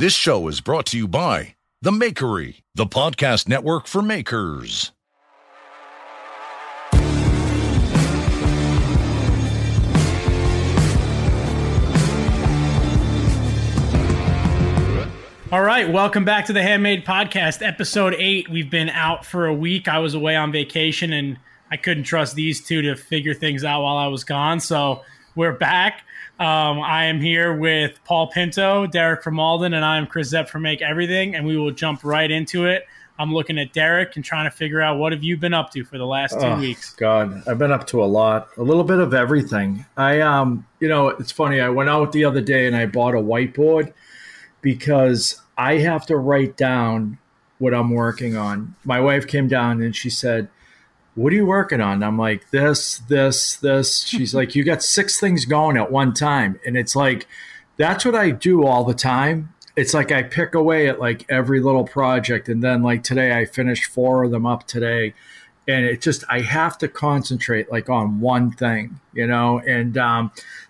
This show is brought to you by The Makery, the podcast network for makers. All right, welcome back to the Handmade Podcast, episode 8. We've been out for a week. I was away on vacation, and I couldn't trust these two to figure things out while I was gone, so we're back. I am here with Paul Pinto, Derek from Alden, and I am Chris Zepp from Make Everything, and we will jump right into it. I'm looking at Derek and trying to figure out what have you been up to for the last 2 weeks. God, I've been up to a lot, a little bit of everything. I it's funny. I went out the other day and I bought a whiteboard, because I have to write down what I'm working on. My wife came down and she said, "What are you working on?" I'm like, this. She's like, "You got 6 things going at one time." And it's like, that's what I do all the time. It's like I pick away at like every little project. And then like today, I finished 4 of them up today. And it just, I have to concentrate like on one thing, you know? And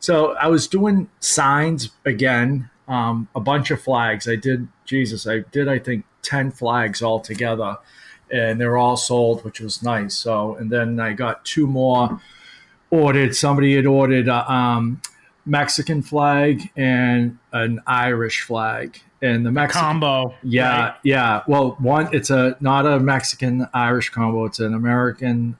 so I was doing signs again. A bunch of flags. I did, I think, 10 flags altogether, and they're all sold, which was nice. So, and then I got 2 more ordered. Somebody had ordered a Mexican flag and an Irish flag, and the Mexican combo. Yeah. Right? Yeah. Well, one, it's not a Mexican Irish combo. It's an American,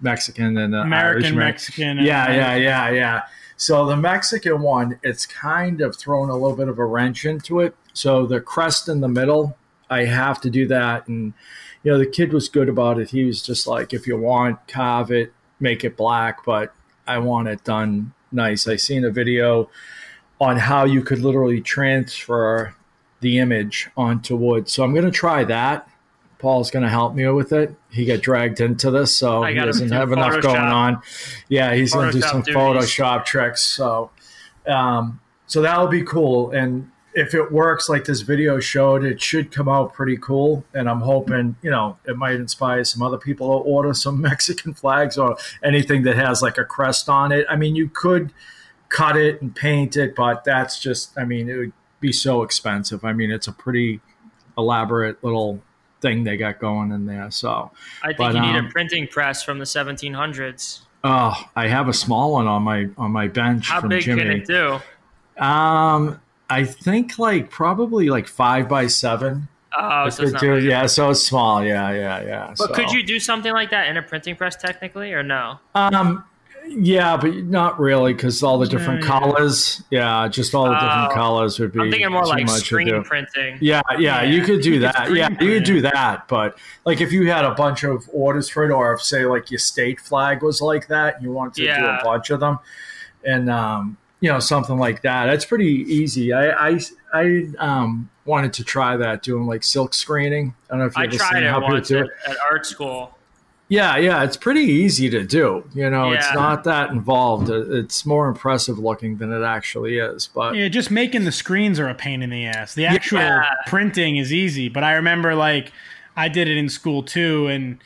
Mexican and an Irish Mexican. Yeah. So the Mexican one, it's kind of thrown a little bit of a wrench into it. So the crest in the middle, I have to do that. And, you know, the kid was good about it. He was just like, if you want, carve it, make it black, but I want it done nice. I seen a video on how you could literally transfer the image onto wood. So I'm going to try that. Paul's going to help me with it. He got dragged into this, so he doesn't have enough going on. Yeah, he's going to do some Photoshop tricks. So so that'll be cool. And if it works like this video showed, it should come out pretty cool. And I'm hoping, you know, it might inspire some other people to order some Mexican flags or anything that has like a crest on it. I mean, you could cut it and paint it, but that's just, I mean, it would be so expensive. I mean, it's a pretty elaborate little thing they got going in there. So I think you need a printing press from the 1700s. Oh, I have a small one on my bench. How from big Jimmy. Can it do? I think like probably like 5x7. Oh, so it's not big. Yeah, so it's small. Yeah. But so, could you do something like that in a printing press technically, or no? Yeah, but not really, because all the different colors. Yeah, just all the different colors would be. I'm thinking more like screen printing. Yeah, you could do that. Yeah, you could do that. But like if you had a bunch of orders for it, or if say like your state flag was like that, you want to do a bunch of them, and you know, something like that. That's pretty easy. I wanted to try that, doing like silk screening. I don't know if you ever seen how people do it at art school. Yeah, it's pretty easy to do. You know, It's not that involved. It's more impressive looking than it actually is. But yeah, just making the screens are a pain in the ass. The actual printing is easy. But I remember, like, I did it in school too, and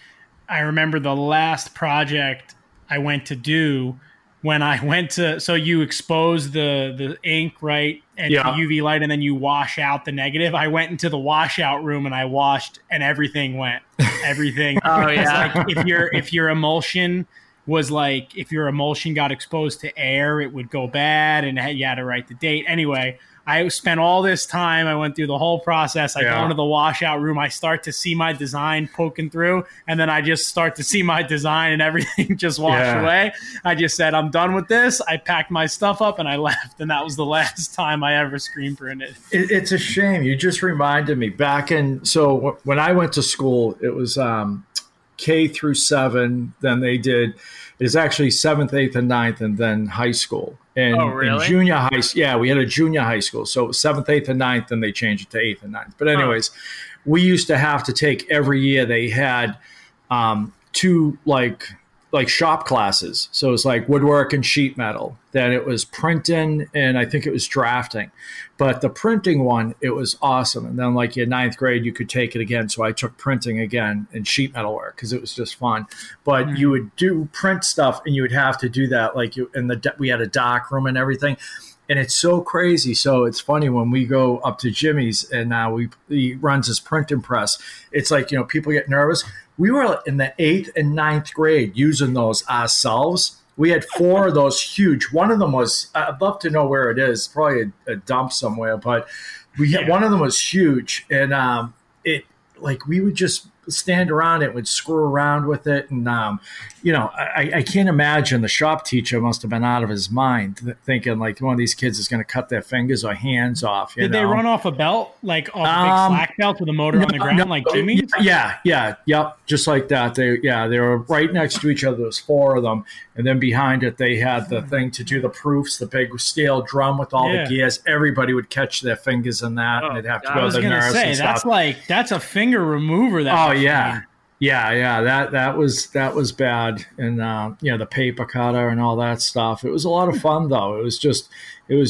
I remember the last project I went to do when I went to. So you expose the ink, right, and UV light, and then you wash out the negative. I went into the washout room and I washed, and everything went. Everything. Oh yeah. Like if your emulsion got exposed to air, it would go bad, and you had to write the date. Anyway, I spent all this time. I went through the whole process. I go into the washout room. I start to see my design poking through, and then I just start to see my design, and everything just washed away. I just said, I'm done with this. I packed my stuff up, and I left, and that was the last time I ever screen printed. It's a shame. You just reminded me. So when I went to school, it was K through 7. Then they did – it was actually 7th, 8th, and 9th, and then high school. And oh, really? In junior high, yeah, we had a junior high school. So it was 7th, 8th, and 9th, and they changed it to 8th and 9th. But anyways, we used to have to take every year they had two like shop classes. So it's like woodwork and sheet metal. Then it was printing, and I think it was drafting. But the printing one, it was awesome. And then like your ninth grade, you could take it again. So I took printing again and sheet metal work because it was just fun. But you would do print stuff, and you would have to do that. Like we had a dark room and everything. And it's so crazy. So it's funny when we go up to Jimmy's and now he runs his printing press. It's like, people get nervous. We were in the 8th and 9th grade using those ourselves. We had 4 of those huge. One of them was, I'd love to know where it is, probably a dump somewhere, but we had, one of them was huge. And we would just stand around it, would screw around with it. And, I can't imagine the shop teacher must have been out of his mind thinking like one of these kids is going to cut their fingers or hands off. Did they run off a belt, like off a big slack belt with a motor on the ground, like Jimmy? Yeah. Just like that. They were right next to each other. There's 4 of them. And then behind it, they had the thing to do the proofs, the big steel drum with all the gears. Everybody would catch their fingers in that, and they'd have to go to the nurse and stuff. That's a finger remover. Yeah. That was bad. And, the paper cutter and all that stuff. It was a lot of fun though. It was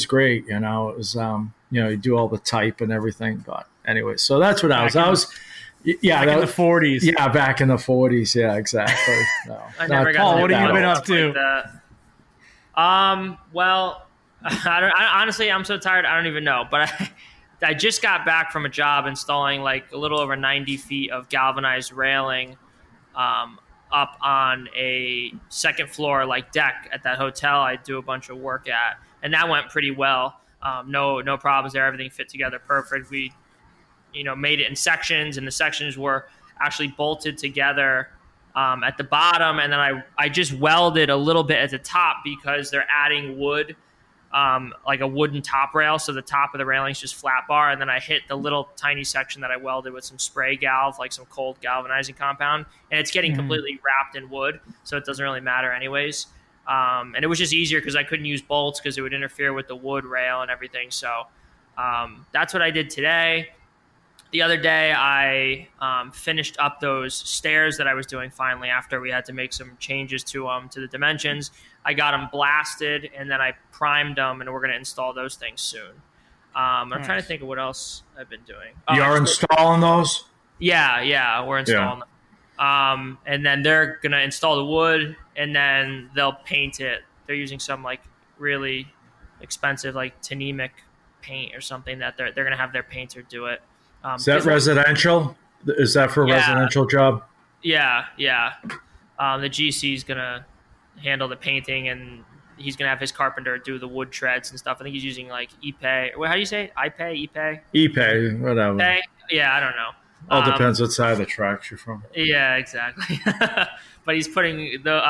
great. It was, you do all the type and everything, but anyway, so that's what in the '40s. Yeah. Back in the '40s. Yeah, exactly. No. Paul, what have you been up to? Well, honestly, I'm so tired. I don't even know, but I just got back from a job installing like a little over 90 feet of galvanized railing up on a second floor like deck at that hotel I do a bunch of work at. And that went pretty well. No problems there. Everything fit together perfect. We, made it in sections, and the sections were actually bolted together at the bottom. And then I just welded a little bit at the top because they're adding wood. Like a wooden top rail, so the top of the railing is just flat bar, and then I hit the little tiny section that I welded with some spray galv, like some cold galvanizing compound, and it's getting completely wrapped in wood, so it doesn't really matter anyways. And it was just easier because I couldn't use bolts because it would interfere with the wood rail and everything. So that's what I did today. The other day I finished up those stairs that I was doing finally after we had to make some changes to the dimensions. I got them blasted, and then I primed them, and we're going to install those things soon. I'm trying to think of what else I've been doing. You're installing those? Yeah, we're installing them. And then they're going to install the wood, and then they'll paint it. They're using some like really expensive like tanemic paint or something that they're going to have their painter do it. Is that residential? Is that for a residential job? Yeah. The GC is going to handle the painting, and he's going to have his carpenter do the wood treads and stuff. I think he's using like Ipe. How do you say it? Ipe, whatever. Ipe? Yeah, I don't know. All depends what side of the tracks you're from. Yeah, exactly. But he's putting the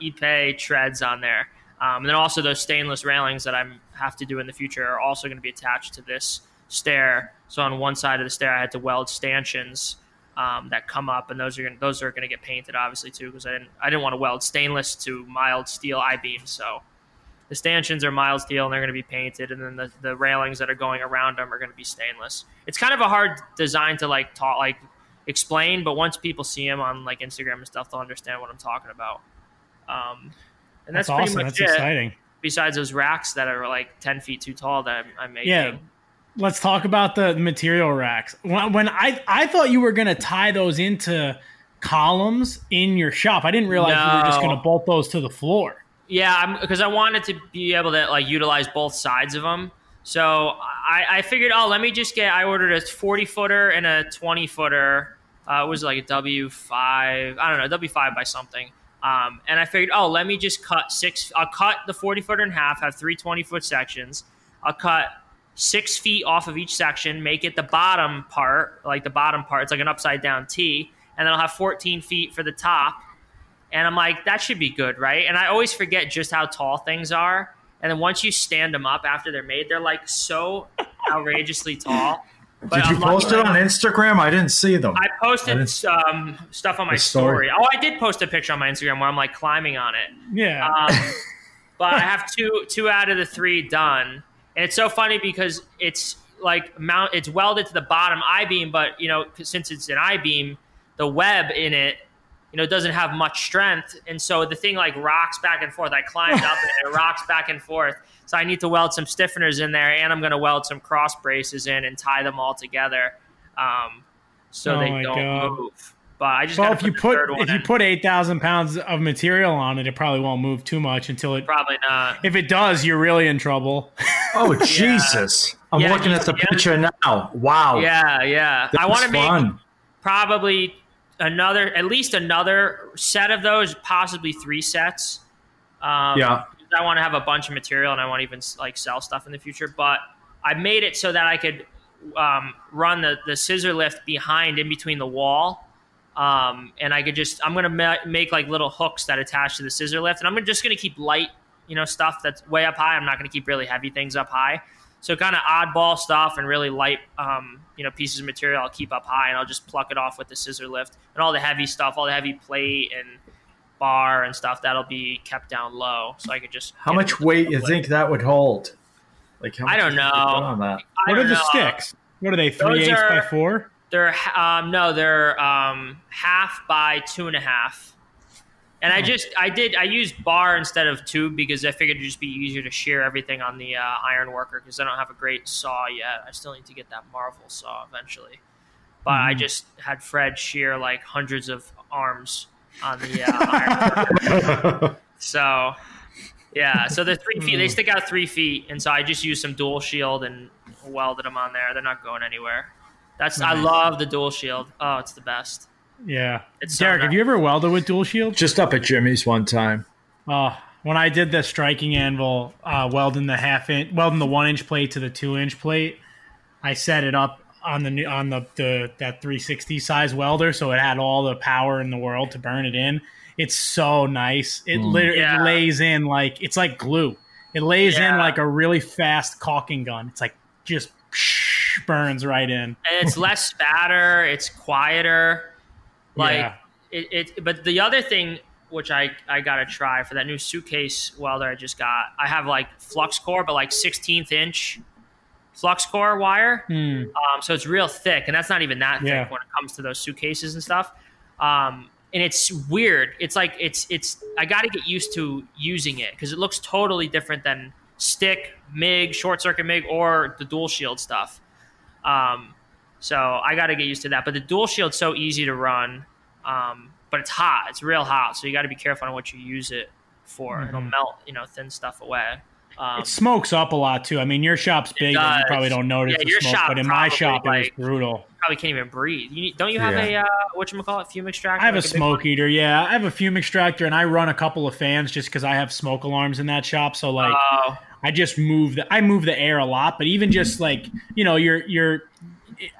Ipe treads on there. And then also those stainless railings that I have to do in the future are also going to be attached to this stair. So on one side of the stair, I had to weld stanchions that come up, and those are going to get painted obviously too, because I didn't want to weld stainless to mild steel I-beams. So the stanchions are mild steel, and they're going to be painted, and then the railings that are going around them are going to be stainless. It's kind of a hard design to explain, but once people see them on like Instagram and stuff, they'll understand what I'm talking about. And that's pretty awesome. Much that's it. Exciting. Besides those racks that are like 10 feet too tall that I'm making. Yeah. Let's talk about the material racks. When I thought you were going to tie those into columns in your shop. I didn't realize you were just going to bolt those to the floor. Yeah, because I wanted to be able to like utilize both sides of them. So I figured, I ordered a 40-footer and a 20-footer. It was like a W5, W5 by something. And I figured, let me just cut I'll cut the 40-footer in half, have 3 20-foot sections. I'll cut 6 feet off of each section, make it the bottom part. It's like an upside down T. And then I'll have 14 feet for the top. And I'm like, that should be good, right? And I always forget just how tall things are. And then once you stand them up after they're made, they're like so outrageously tall. But did you post it on Instagram? I didn't see them. I posted some stuff on my story. Oh, I did post a picture on my Instagram where I'm like climbing on it. Yeah. But I have two out of the three done. And it's so funny because it's like it's welded to the bottom I-beam, but you know, since it's an I-beam, the web in it, you know, doesn't have much strength. And so the thing like rocks back and forth. I climbed up and it rocks back and forth. So I need to weld some stiffeners in there, and I'm going to weld some cross braces in and tie them all together. So they don't move. But I just if you put 8,000 pounds of material on it, it probably won't move too much until it probably not. If it does, you're really in trouble. Oh, yeah. Jesus. I'm looking at the picture now. Wow. Yeah. Yeah. That I want to make probably at least another set of those, possibly 3 sets. I want to have a bunch of material, and I want to even like sell stuff in the future. But I made it so that I could run the scissor lift behind in between the wall. And I could just, I'm going to make like little hooks that attach to the scissor lift, and I'm just going to keep light, you know, stuff that's way up high. I'm not going to keep really heavy things up high. So kind of oddball stuff and really light, you know, pieces of material I'll keep up high, and I'll just pluck it off with the scissor lift, and all the heavy stuff, all the heavy plate and bar and stuff, that'll be kept down low. So I could just. How much weight you think that would hold? Like, how much I don't know. On that? What are the sticks? What are they? 3/8 by 4? They're they're 1/2 by 2.5. And I used bar instead of tube because I figured it'd just be easier to shear everything on the iron worker, because I don't have a great saw yet. I still need to get that Marvel saw eventually. But I just had Fred shear like hundreds of arms on the iron worker. So, yeah. So they're 3 feet. They stick out 3 feet. And so I just used some dual shield and welded them on there. They're not going anywhere. Nice. I love the dual shield. Oh, it's the best. Yeah. It's Derek, have you ever welded with dual shield? Just up at Jimmy's one time. When I did the striking anvil, welding the 1-inch plate to the 2-inch plate, I set it up on that 360 size welder, so it had all the power in the world to burn it in. It's so nice. It lays in like, it's like glue. It lays in like a really fast caulking gun. It's like just burns right in. And it's less spatter. It's quieter. But the other thing, which I got to try for that new suitcase welder I just got, I have like flux core, but like 16th inch flux core wire. So it's real thick, and that's not even that thick when it comes to those suitcases and stuff. And it's weird. It's like, it's, I got to get used to using it, because it looks totally different than stick, MIG, short circuit MIG, or the dual shield stuff. So I got to get used to that. But the dual shield's so easy to run, but it's hot. It's real hot. So you got to be careful on what you use it for. Mm-hmm. It'll melt, you know, thin stuff away. It smokes up a lot too. I mean, your shop's big, and you probably don't notice the smoke. But in my shop, like, it was brutal. You probably can't even breathe. Don't you have a fume extractor? I have a smoke eater. Yeah, I have a fume extractor, and I run a couple of fans just because I have smoke alarms in that shop. So like, I just move the air a lot. But even just like, you know,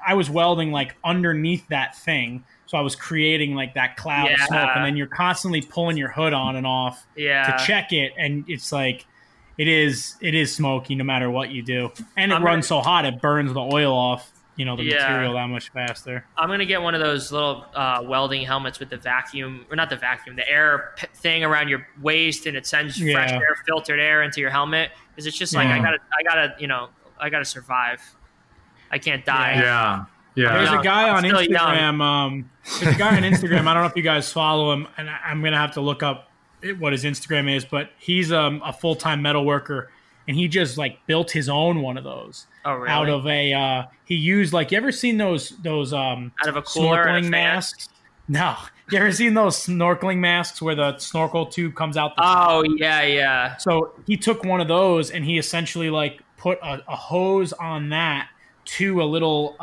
I was welding like underneath that thing, so I was creating like that cloud of smoke, and then you're constantly pulling your hood on and off to check it, and it's like. It is smoky no matter what you do. And it runs so hot, it burns the oil off, you know, the material that much faster. I'm going to get one of those little welding helmets with the air thing around your waist, and it sends fresh air, filtered air into your helmet. Because it's just like, I gotta survive. I can't die. Yeah. Yeah. There's a guy on Instagram. There's a guy on Instagram. I don't know if you guys follow him, and I'm going to have to look up what his Instagram is, but he's a full-time metal worker, and he just like built his own one of those. Oh, really? Out of a he used, like, you ever seen those out of a cooler snorkeling masks? No, you ever seen those snorkeling masks where the snorkel tube comes out the top? Yeah. So he took one of those, and he essentially like put a hose on that to a little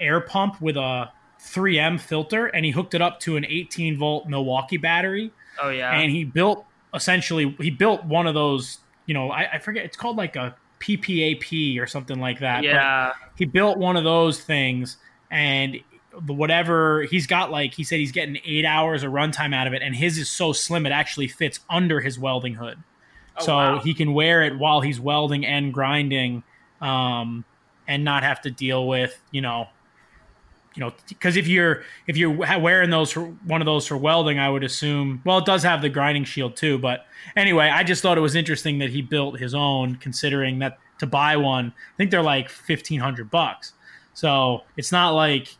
air pump with a 3M filter, and he hooked it up to an 18-volt Milwaukee battery. Oh yeah. And he built one of those, you know, I forget, it's called like a PPAP or something like that. Yeah. But he built one of those things, and whatever he's got, like he said, he's getting 8 hours of runtime out of it, and his is so slim it actually fits under his welding hood. Oh, so he can wear it while he's welding and grinding, and not have to deal with, you know, you know, because if you're wearing those for one of those for welding, I would assume, well, it does have the grinding shield too. But anyway, I just thought it was interesting that he built his own, considering that to buy one, I think they're like $1,500. So it's not like,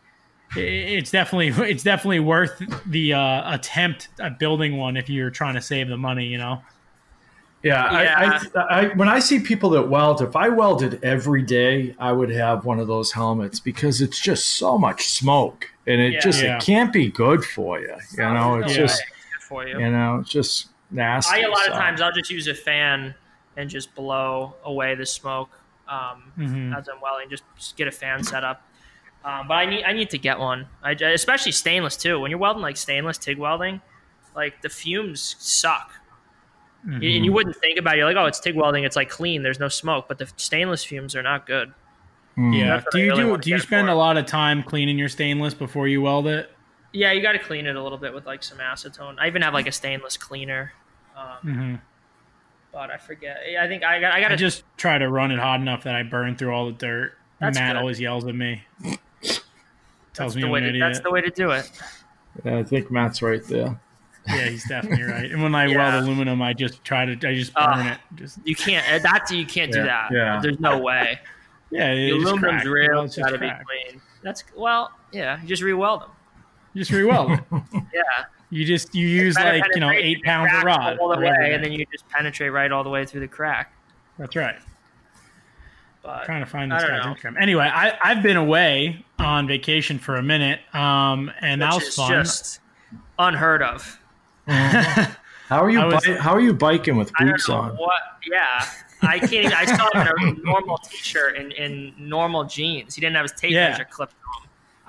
it's definitely worth the attempt at building one if you're trying to save the money, you know? Yeah. I when I see people that weld, if I welded every day, I would have one of those helmets because it's just so much smoke, and it can't be good for you. You know, it's just good for you. You know, it's just nasty. A lot of times I'll just use a fan and just blow away the smoke as I'm welding. Just get a fan set up. But I need to get one, especially stainless too. When you're welding like stainless TIG welding, like the fumes suck. Mm-hmm. And you wouldn't think about it. You're like, oh, it's TIG welding. It's like clean. There's no smoke. But the stainless fumes are not good. Mm-hmm. Yeah. Do you spend a lot of time cleaning your stainless before you weld it? Yeah, you got to clean it a little bit with like some acetone. I even have like a stainless cleaner. But I forget. I think I got to just try to run it hot enough that I burn through all the dirt. Matt always yells at me. Tells me I'm an idiot. That's the way to do it. Yeah, I think Matt's right there. Yeah, he's definitely right. And when I weld aluminum, I just burn it. You can't do that. Yeah. There's no way. Yeah, the aluminum's real. It's gotta be clean. You just re-weld them. Yeah. You use like, you know, 8 pounds of rod all the way, and then you just penetrate right all the way through the crack. That's right. But trying to find this guy's Instagram. Anyway, I've been away on vacation for a minute, and that was fun. Just unheard of. Mm-hmm. How are you biking with boots on? What? Yeah, I can't. I saw him in a normal t-shirt and in normal jeans. He didn't have his tape measure clipped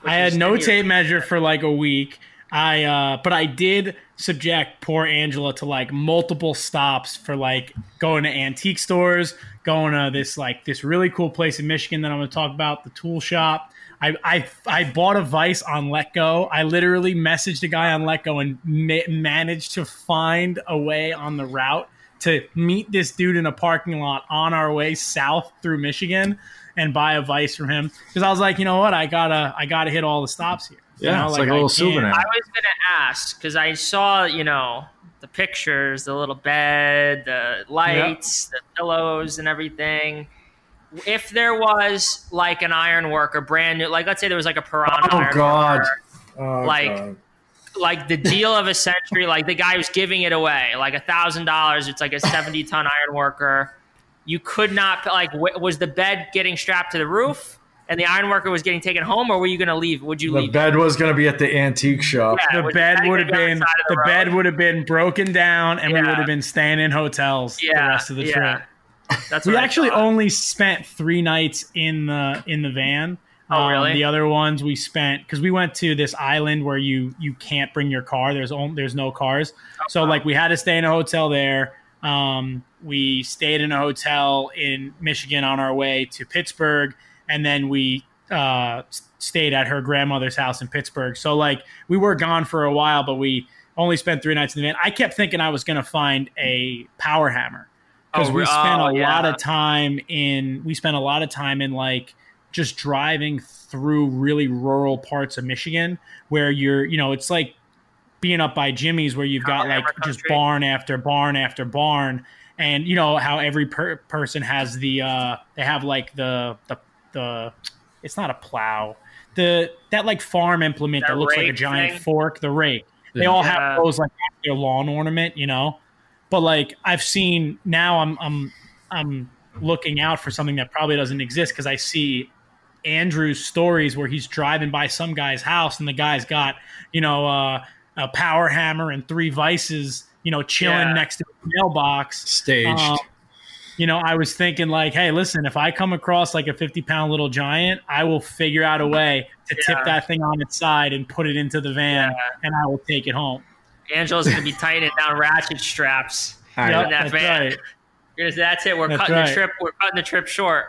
on. I had no tape measure for like a week. But I did subject poor Angela to like multiple stops for like going to antique stores, going to this really cool place in Michigan that I'm going to talk about, the Tool Shop. I bought a vise on Letgo. I literally messaged a guy on Letgo and managed to find a way on the route to meet this dude in a parking lot on our way south through Michigan and buy a vise from him, because I was like, you know what, I gotta hit all the stops here. Yeah, you know, it's like a little souvenir. I was gonna ask because I saw, you know, the pictures, the little bed, the lights, the pillows, and everything. If there was like an iron worker, brand new, like let's say there was like a Piranha iron worker. Like the deal of a century, like the guy who's giving it away, like $1,000. It's like a 70-ton iron worker. You could not was the bed getting strapped to the roof and the iron worker was getting taken home, or were you going to leave? Would you leave? The bed was going to be at the antique shop. Yeah, the bed would have been broken down, and we would have been staying in hotels the rest of the trip. That's we actually only spent 3 nights in the van. Oh, really? The other ones we spent, because we went to this island where you can't bring your car. There's no cars. Oh, so we had to stay in a hotel there. We stayed in a hotel in Michigan on our way to Pittsburgh. And then we stayed at her grandmother's house in Pittsburgh. So we were gone for a while, but we only spent 3 nights in the van. I kept thinking I was going to find a power hammer, because we spent a lot of time in just driving through really rural parts of Michigan where you're, you know, it's like being up by Jimmy's where you've got just barn after barn after barn. And you know how every person has they have it's not a plow, that farm implement that looks like a giant fork, the rake. They all have those their lawn ornament, you know, but I've seen now I'm looking out for something that probably doesn't exist, 'cause I see Andrew's stories where he's driving by some guy's house and the guy's got, you know, a power hammer and 3 vices, you know, chilling next to the mailbox. Staged. You know, I was thinking hey, listen, if I come across a 50-pound little giant, I will figure out a way to tip that thing on its side and put it into the van, and I will take it home. Angela's going to be tightening down ratchet straps in that van. Right. That's it. We're cutting the trip short.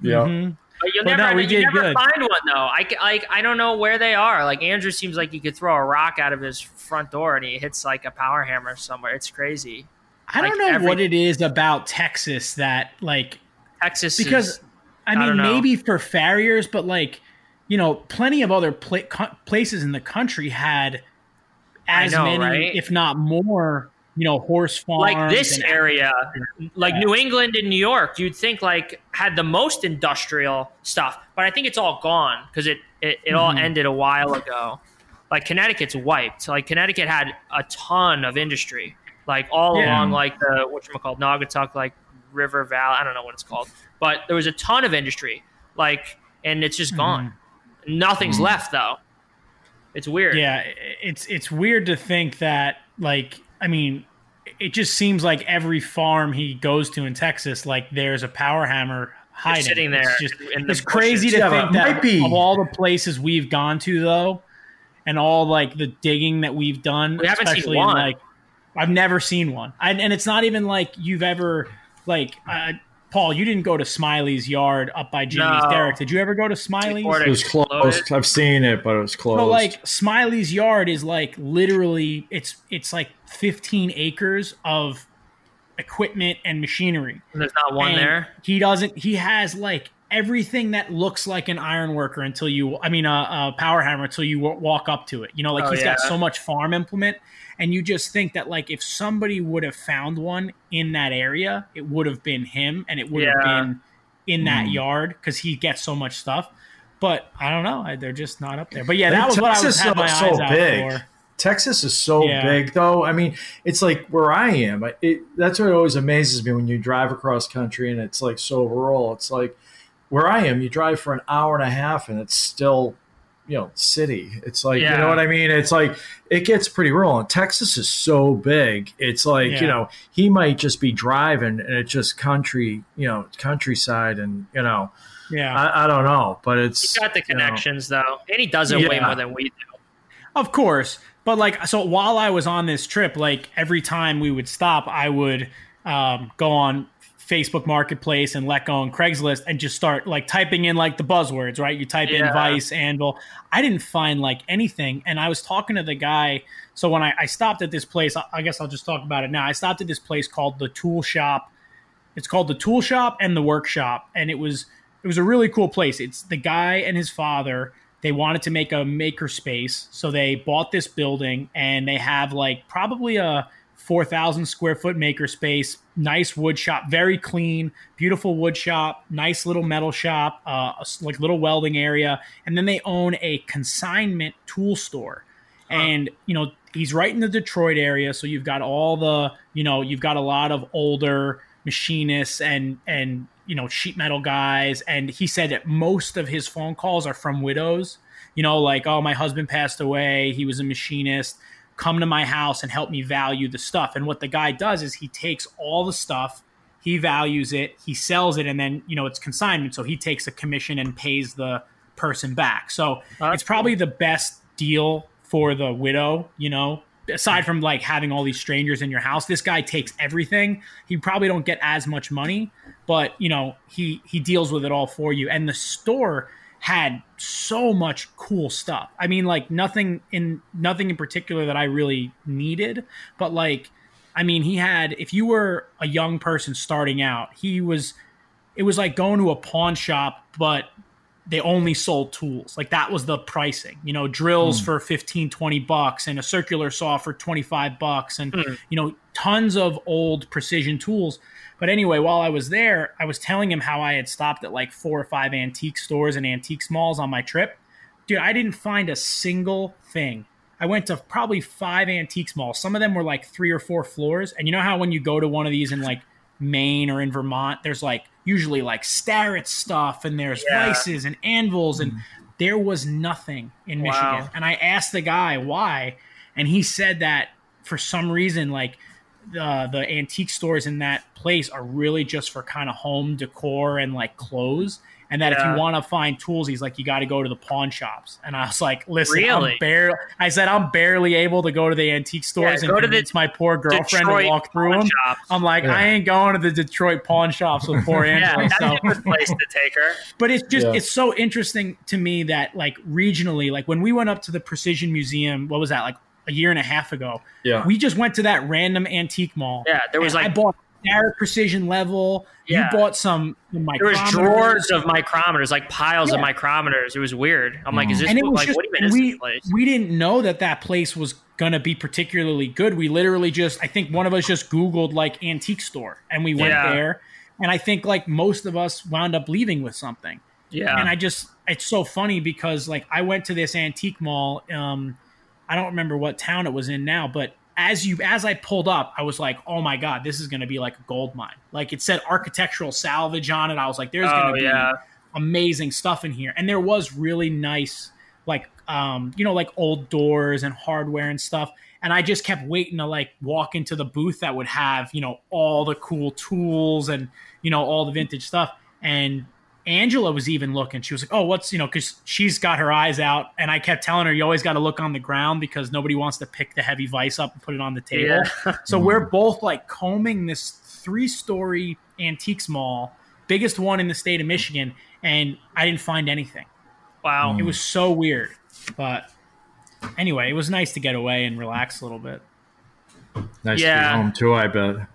Yeah. Mm-hmm. But you never find one though. I don't know where they are. Andrew seems like he could throw a rock out of his front door and he hits a power hammer somewhere. It's crazy. I don't know what it is about Texas that Texas, because I mean, maybe for farriers, but you know, plenty of other places in the country had as many, right? if not more, you know, horse farms. Like this area, like New England and New York, you'd think like had the most industrial stuff, but I think it's all gone because it all ended a while ago. Like Connecticut's wiped. Like Connecticut had a ton of industry, like all along, like the whatchamacallit, Naugatuck, like River Valley. I don't know what it's called, but there was a ton of industry, like, and it's just gone. Nothing's left though. It's weird. Yeah, it's weird to think that, like, I mean, it just seems like every farm he goes to in Texas, like there's a power hammer hiding. It's sitting there. It's just, it's crazy to think that of all the places we've gone to though, and all like the digging that we've done, we haven't seen one. Like, I've never seen one. And it's not even like you've ever, like, Paul, you didn't go to Smiley's yard up by Jimmy's. No. Derek, did you ever go to Smiley's? It was closed. I've seen it, but it was closed. So, like, Smiley's yard is, like, literally, it's like 15 acres of equipment and machinery. And there's not one there? He has, like, everything that looks like an iron worker a power hammer until you walk up to it. You know, like, he's got so much farm implement. And you just think that, like, if somebody would have found one in that area, it would have been him, and it would have been in that yard because he gets so much stuff. But I don't know; they're just not up there. But yeah, that was what I was having my eyes out for. Texas is so big, though. I mean, it's like where I am. That's what always amazes me when you drive across country and it's like so rural. It's like where I am, you drive for an hour and a half, and it's still, you know, city. It's like, you know what I mean? It's like, it gets pretty rural. And Texas is so big. It's like, you know, he might just be driving and it's just country, you know, countryside and, you know, I don't know, but he's got the connections though. And he does it way more than we do. Of course. But like, so while I was on this trip, like every time we would stop, I would go on Facebook Marketplace and Letgo and Craigslist and just start like typing in like the buzzwords, right? You type in Vice, Anvil. I didn't find like anything. And I was talking to the guy. So when I stopped at this place, I guess I'll just talk about it now. I stopped at this place called the Tool Shop. It's called the Tool Shop and the Workshop. And it was a really cool place. It's the guy and his father. They wanted to make a maker space. So they bought this building and they have like probably a 4,000 square foot maker space, nice wood shop, very clean, beautiful wood shop, nice little metal shop, like little welding area. And then they own a consignment tool store. And, you know, he's right in the Detroit area. So you've got all the, you know, you've got a lot of older machinists and, you know, sheet metal guys. And he said that most of his phone calls are from widows, you know, like, oh, my husband passed away. He was a machinist. Come to my house and help me value the stuff. And what the guy does is he takes all the stuff, he values it, he sells it, and then, you know, it's consignment. So he takes a commission and pays the person back. So it's probably the best deal for the widow, you know, aside from like having all these strangers in your house. This guy takes everything. He probably don't get as much money, but, you know, he deals with it all for you. And the store had so much cool stuff. I mean, like nothing in particular that I really needed, but like, I mean, he had, if you were a young person starting out, it was like going to a pawn shop, but they only sold tools. Like that was the pricing, you know, drills for $15-$20 and a circular saw for $25 and, you know, tons of old precision tools. But anyway, while I was there, I was telling him how I had stopped at like 4 or 5 antique stores and antique malls on my trip. Dude, I didn't find a single thing. I went to probably 5 antiques malls. Some of them were like 3 or 4 floors. And you know how when you go to one of these in like Maine or in Vermont, there's like usually like Starrett stuff and there's vices and anvils. And there was nothing in Michigan. And I asked the guy why. And he said that for some reason, like, the antique stores in that place are really just for kind of home decor and like clothes. And that if you want to find tools, he's like, you got to go to the pawn shops. And I was like, listen, really? I'm barely able to go to the antique stores and convince my poor girlfriend Detroit to walk through them. Shops. I'm like, I ain't going to the Detroit pawn shops with poor Angela. That's a good place to take her. But it's just, it's so interesting to me that like regionally, like when we went up to the Precision Museum, what was that? Like a year and a half ago. We just went to that random antique mall. Yeah, there was like I bought Garrett precision level. Yeah. You bought some micrometers. There was drawers of micrometers, like piles of micrometers. It was weird. I'm like, is this like, just, what do you mean this place? We didn't know that place was going to be particularly good. We literally just, I think one of us just Googled like antique store and we went there. And I think like most of us wound up leaving with something. Yeah. And I just, it's so funny because like I went to this antique mall. I don't remember what town it was in now, but as I pulled up, I was like, oh my God, this is going to be like a gold mine. Like it said architectural salvage on it. I was like, there's going to be amazing stuff in here. And there was really nice, like, like old doors and hardware and stuff. And I just kept waiting to like walk into the booth that would have, all the cool tools and, all the vintage stuff. And Angela was even looking. She was like, oh, what's, because she's got her eyes out. And I kept telling her, you always got to look on the ground because nobody wants to pick the heavy vice up and put it on the table. Yeah. So we're both like combing this 3-story antiques mall, biggest one in the state of Michigan. And I didn't find anything. Wow. It was so weird. But anyway, it was nice to get away and relax a little bit. Nice to be home too, I bet.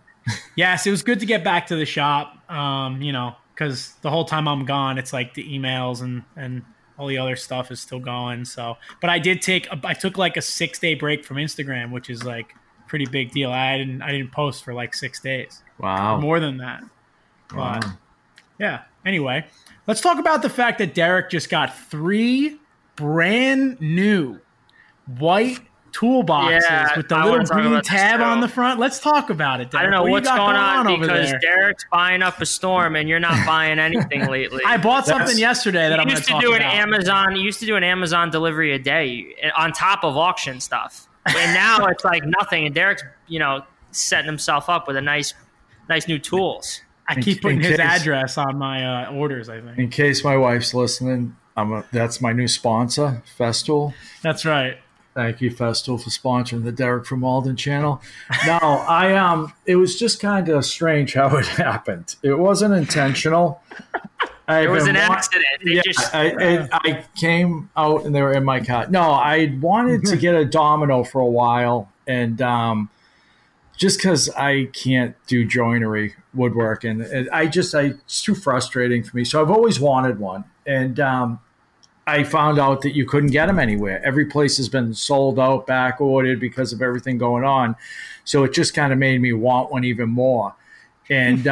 Yes, it was good to get back to the shop, because the whole time I'm gone, it's like the emails and all the other stuff is still going. So, but I did I took like a 6-day break from Instagram, which is like a pretty big deal. I didn't post for like 6 days. Wow. More than that. Wow. But yeah. Anyway, let's talk about the fact that Derek just got 3 brand new white toolboxes with the little green tab on the front. Let's talk about it, Derek. I don't know what's going on because over there. Derek's buying up a storm and you're not buying anything lately. I bought something yesterday that I'm going to talk about. You used to do an Amazon delivery a day on top of auction stuff. And now it's like nothing. And Derek's, setting himself up with a nice new tools. I keep putting his address on my orders, I think. In case my wife's listening, that's my new sponsor, Festool. That's right. Thank you, Festool, for sponsoring the Derek from Alden channel. No, it was just kind of strange how it happened. It wasn't intentional. It was an accident. I came out and they were in my car. No, I wanted to get a Domino for a while, and just because I can't do joinery, woodwork, and it's too frustrating for me. So I've always wanted one, and I found out that you couldn't get them anywhere. Every place has been sold out, back ordered because of everything going on. So it just kind of made me want one even more. And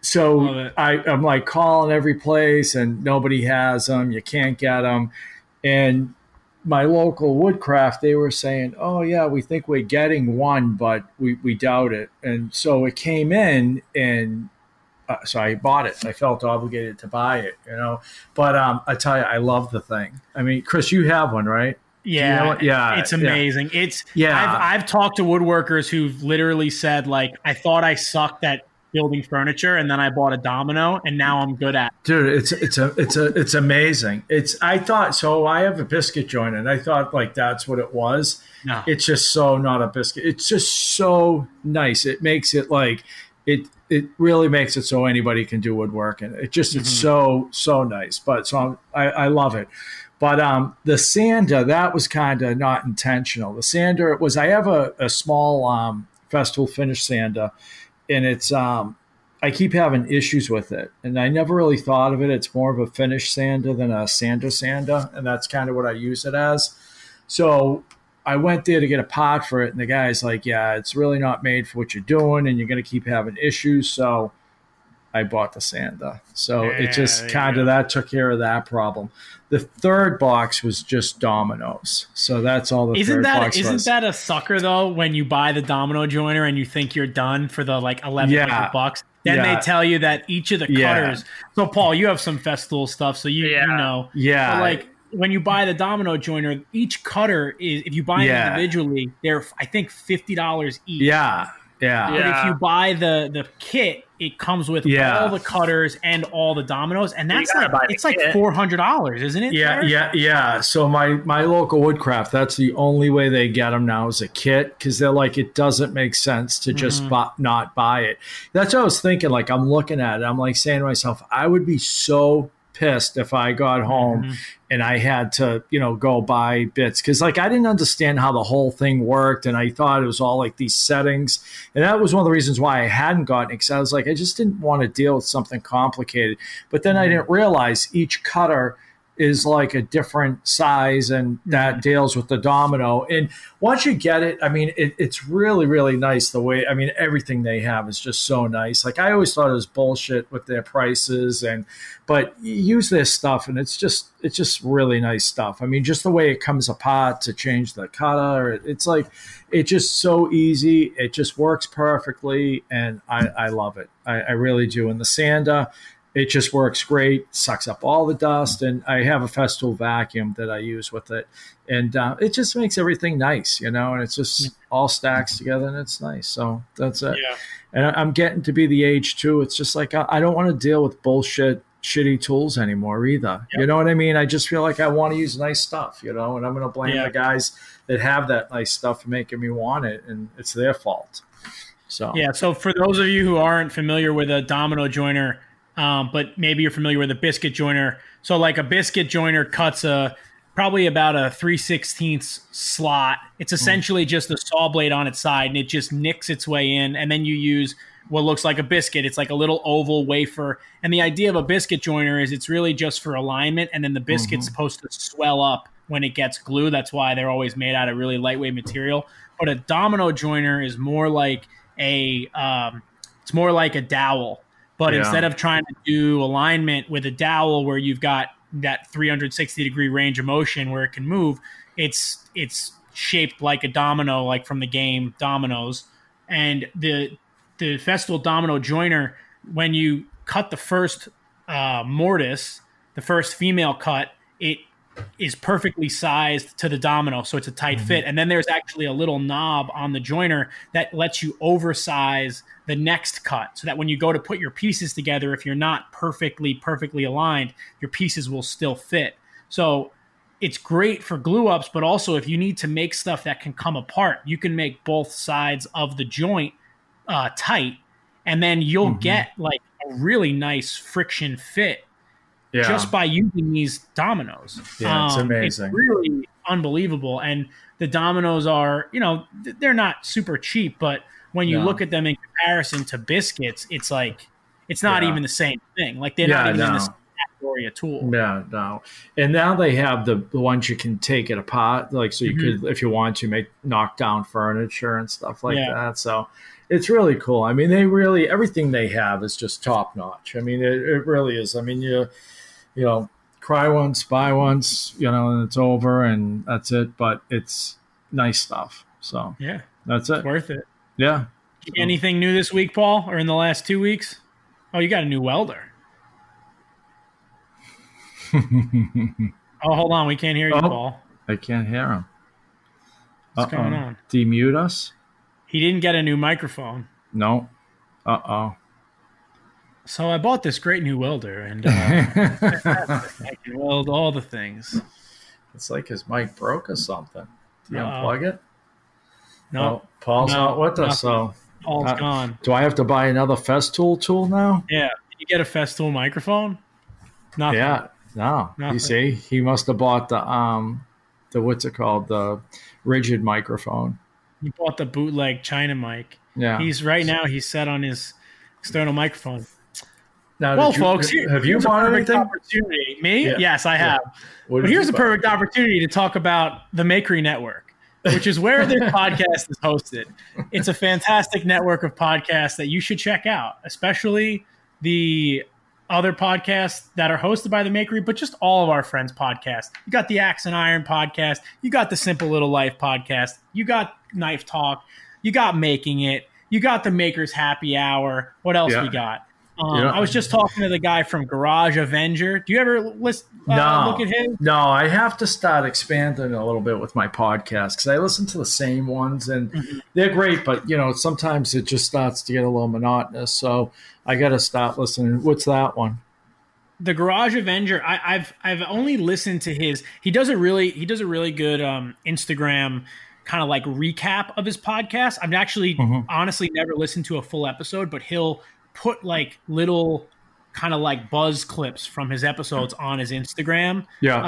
so I'm like calling every place and nobody has them. You can't get them. And my local Woodcraft, they were saying, oh yeah, we think we're getting one, but we doubt it. And so it came in and so I bought it. I felt obligated to buy it, But I tell you, I love the thing. I mean, Chris, you have one, right? Yeah, it's amazing. Yeah. I've talked to woodworkers who've literally said, like, I thought I sucked at building furniture, and then I bought a Domino, and now I'm good at it. Dude, it's amazing. I have a biscuit joint, and I thought like that's what it was. No, it's just so not a biscuit. It's just so nice. It makes it like it. It really makes it so anybody can do woodwork, and it just it's so nice. But I love it. But the sander, that was kind of not intentional. The sander, it was I have a small Festool finish sander, and it's I keep having issues with it, and I never really thought of it. It's more of a finish sander than a sander, and that's kind of what I use it as. So I went there to get a part for it, and the guy's like, yeah, it's really not made for what you're doing, and you're going to keep having issues. So I bought the sander. So it just kind of that took care of that problem. The third box was just Dominoes. So that's all the third box was. Isn't that a sucker, though, when you buy the Domino joiner and you think you're done for the like 1100 bucks? Then they tell you that each of the cutters. So, Paul, you have some Festool stuff, so you know. Yeah. So, like, when you buy the Domino joiner, each cutter is, if you buy them individually, they're, I think, $50 each. Yeah. Yeah. But if you buy the kit, it comes with all the cutters and all the Dominoes. And that's like, it's like $400, isn't it? Yeah. There? Yeah. Yeah. So my local Woodcraft, that's the only way they get them now is a kit. Cause they're like, it doesn't make sense to just not buy it. That's what I was thinking. Like, I'm looking at it. I'm like saying to myself, I would be so pissed if I got home and I had to, you know, go buy bits. Cause like, I didn't understand how the whole thing worked. And I thought it was all like these settings. And that was one of the reasons why I hadn't gotten it. Cause I was like, I just didn't want to deal with something complicated. But then I didn't realize each cutter is like a different size, and that deals with the domino. And once you get it, I mean, it's really, really nice the way, I mean, everything they have is just so nice. Like I always thought it was bullshit with their prices, but you use their stuff and it's just really nice stuff. I mean, just the way it comes apart to change the cutter, it's like, it's just so easy. It just works perfectly. And I love it. I really do. And the sander, it just works great, sucks up all the dust, and I have a Festool vacuum that I use with it. And it just makes everything nice, you know, and it's just all stacks together, and it's nice. So that's it. Yeah. And I'm getting to be the age, too. It's just like I don't want to deal with bullshit, shitty tools anymore either. Yep. You know what I mean? I just feel like I want to use nice stuff, you know, and I'm going to blame the guys that have that nice stuff for making me want it, and it's their fault. So yeah, so for those of you who aren't familiar with a domino joiner, but maybe you're familiar with a biscuit joiner. So like a biscuit joiner cuts probably about a 3/16 slot. It's essentially just a saw blade on its side, and it just nicks its way in. And then you use what looks like a biscuit. It's like a little oval wafer. And the idea of a biscuit joiner is it's really just for alignment. And then the biscuit's supposed to swell up when it gets glue. That's why they're always made out of really lightweight material. But a domino joiner is more like a dowel. But instead of trying to do alignment with a dowel where you've got that 360-degree range of motion where it can move, it's shaped like a domino, like from the game Dominoes. And the Festool domino joiner, when you cut the first mortise, the first female cut, it is perfectly sized to the domino, so it's a tight fit. And then there's actually a little knob on the joiner that lets you oversize the next cut, so that when you go to put your pieces together, if you're not perfectly aligned, your pieces will still fit. So it's great for glue ups, but also if you need to make stuff that can come apart, you can make both sides of the joint tight, and then you'll get like a really nice friction fit. Yeah. Just by using these dominoes. Yeah, it's amazing. It's really unbelievable. And the dominoes are, you know, they're not super cheap, but when you look at them in comparison to biscuits, it's like, it's not even the same thing. Like they're not even in the same category of tool. Yeah, no. And now they have the ones you can take it apart. Like, so you could, if you want to, make knock down furniture and stuff like that. So it's really cool. I mean, they really, everything they have is just top notch. I mean, it really is. I mean, you know, cry once, buy once, you know, and it's over and that's it. But it's nice stuff. So yeah, that's it. It's worth it. Yeah. Anything new this week, Paul, or in the last 2 weeks? Oh, you got a new welder. Oh, hold on. We can't hear you, Paul. I can't hear him. What's going on? Demute us? He didn't get a new microphone. No. Uh-oh. So I bought this great new welder, and I can weld all the things. It's like his mic broke or something. Do you unplug it? No. Well, Paul's not with us, so Paul's gone. Do I have to buy another Festool tool now? Yeah. Did you get a Festool microphone? Nothing. Yeah. No. Nothing. You see, he must have bought the what's it called, the rigid microphone. He bought the bootleg China mic. Yeah. He's now. He's set on his external microphone. Now, well, folks, have you found a perfect opportunity? Me? Yeah. Yes, I have. Yeah. But here's a perfect opportunity to talk about the Makery Network, which is where this podcast is hosted. It's a fantastic network of podcasts that you should check out, especially the other podcasts that are hosted by the Makery, but just all of our friends' podcasts. You got the Axe and Iron podcast. You got the Simple Little Life podcast. You got Knife Talk. You got Making It. You got the Maker's Happy Hour. What else we got? I was just talking to the guy from Garage Avenger. Do you ever look at him? No, I have to start expanding a little bit with my podcast because I listen to the same ones and they're great, but you know, sometimes it just starts to get a little monotonous. So I got to stop listening. What's that one? The Garage Avenger. I've only listened to his. He does a really good Instagram kind of like recap of his podcast. I've actually honestly never listened to a full episode, but he'll put like little kind of like buzz clips from his episodes on his Instagram. Yeah.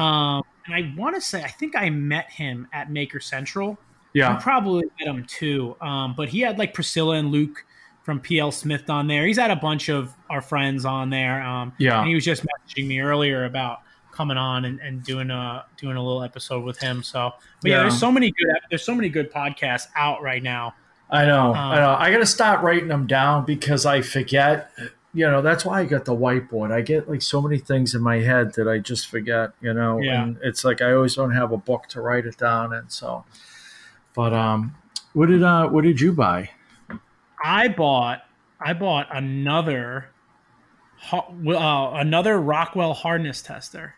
And I want to say, I think I met him at Maker Central. Yeah. I probably met him too. But he had like Priscilla and Luke from PL Smith on there. He's had a bunch of our friends on there. Yeah. And he was just messaging me earlier about coming on and doing a little episode with him. So, but yeah, there's so many good podcasts out right now. I know. I got to stop writing them down because I forget. You know, that's why I got the whiteboard. I get like so many things in my head that I just forget, you know. Yeah. And it's like I always don't have a book to write it down in. So, but what did you buy? I bought another Rockwell hardness tester.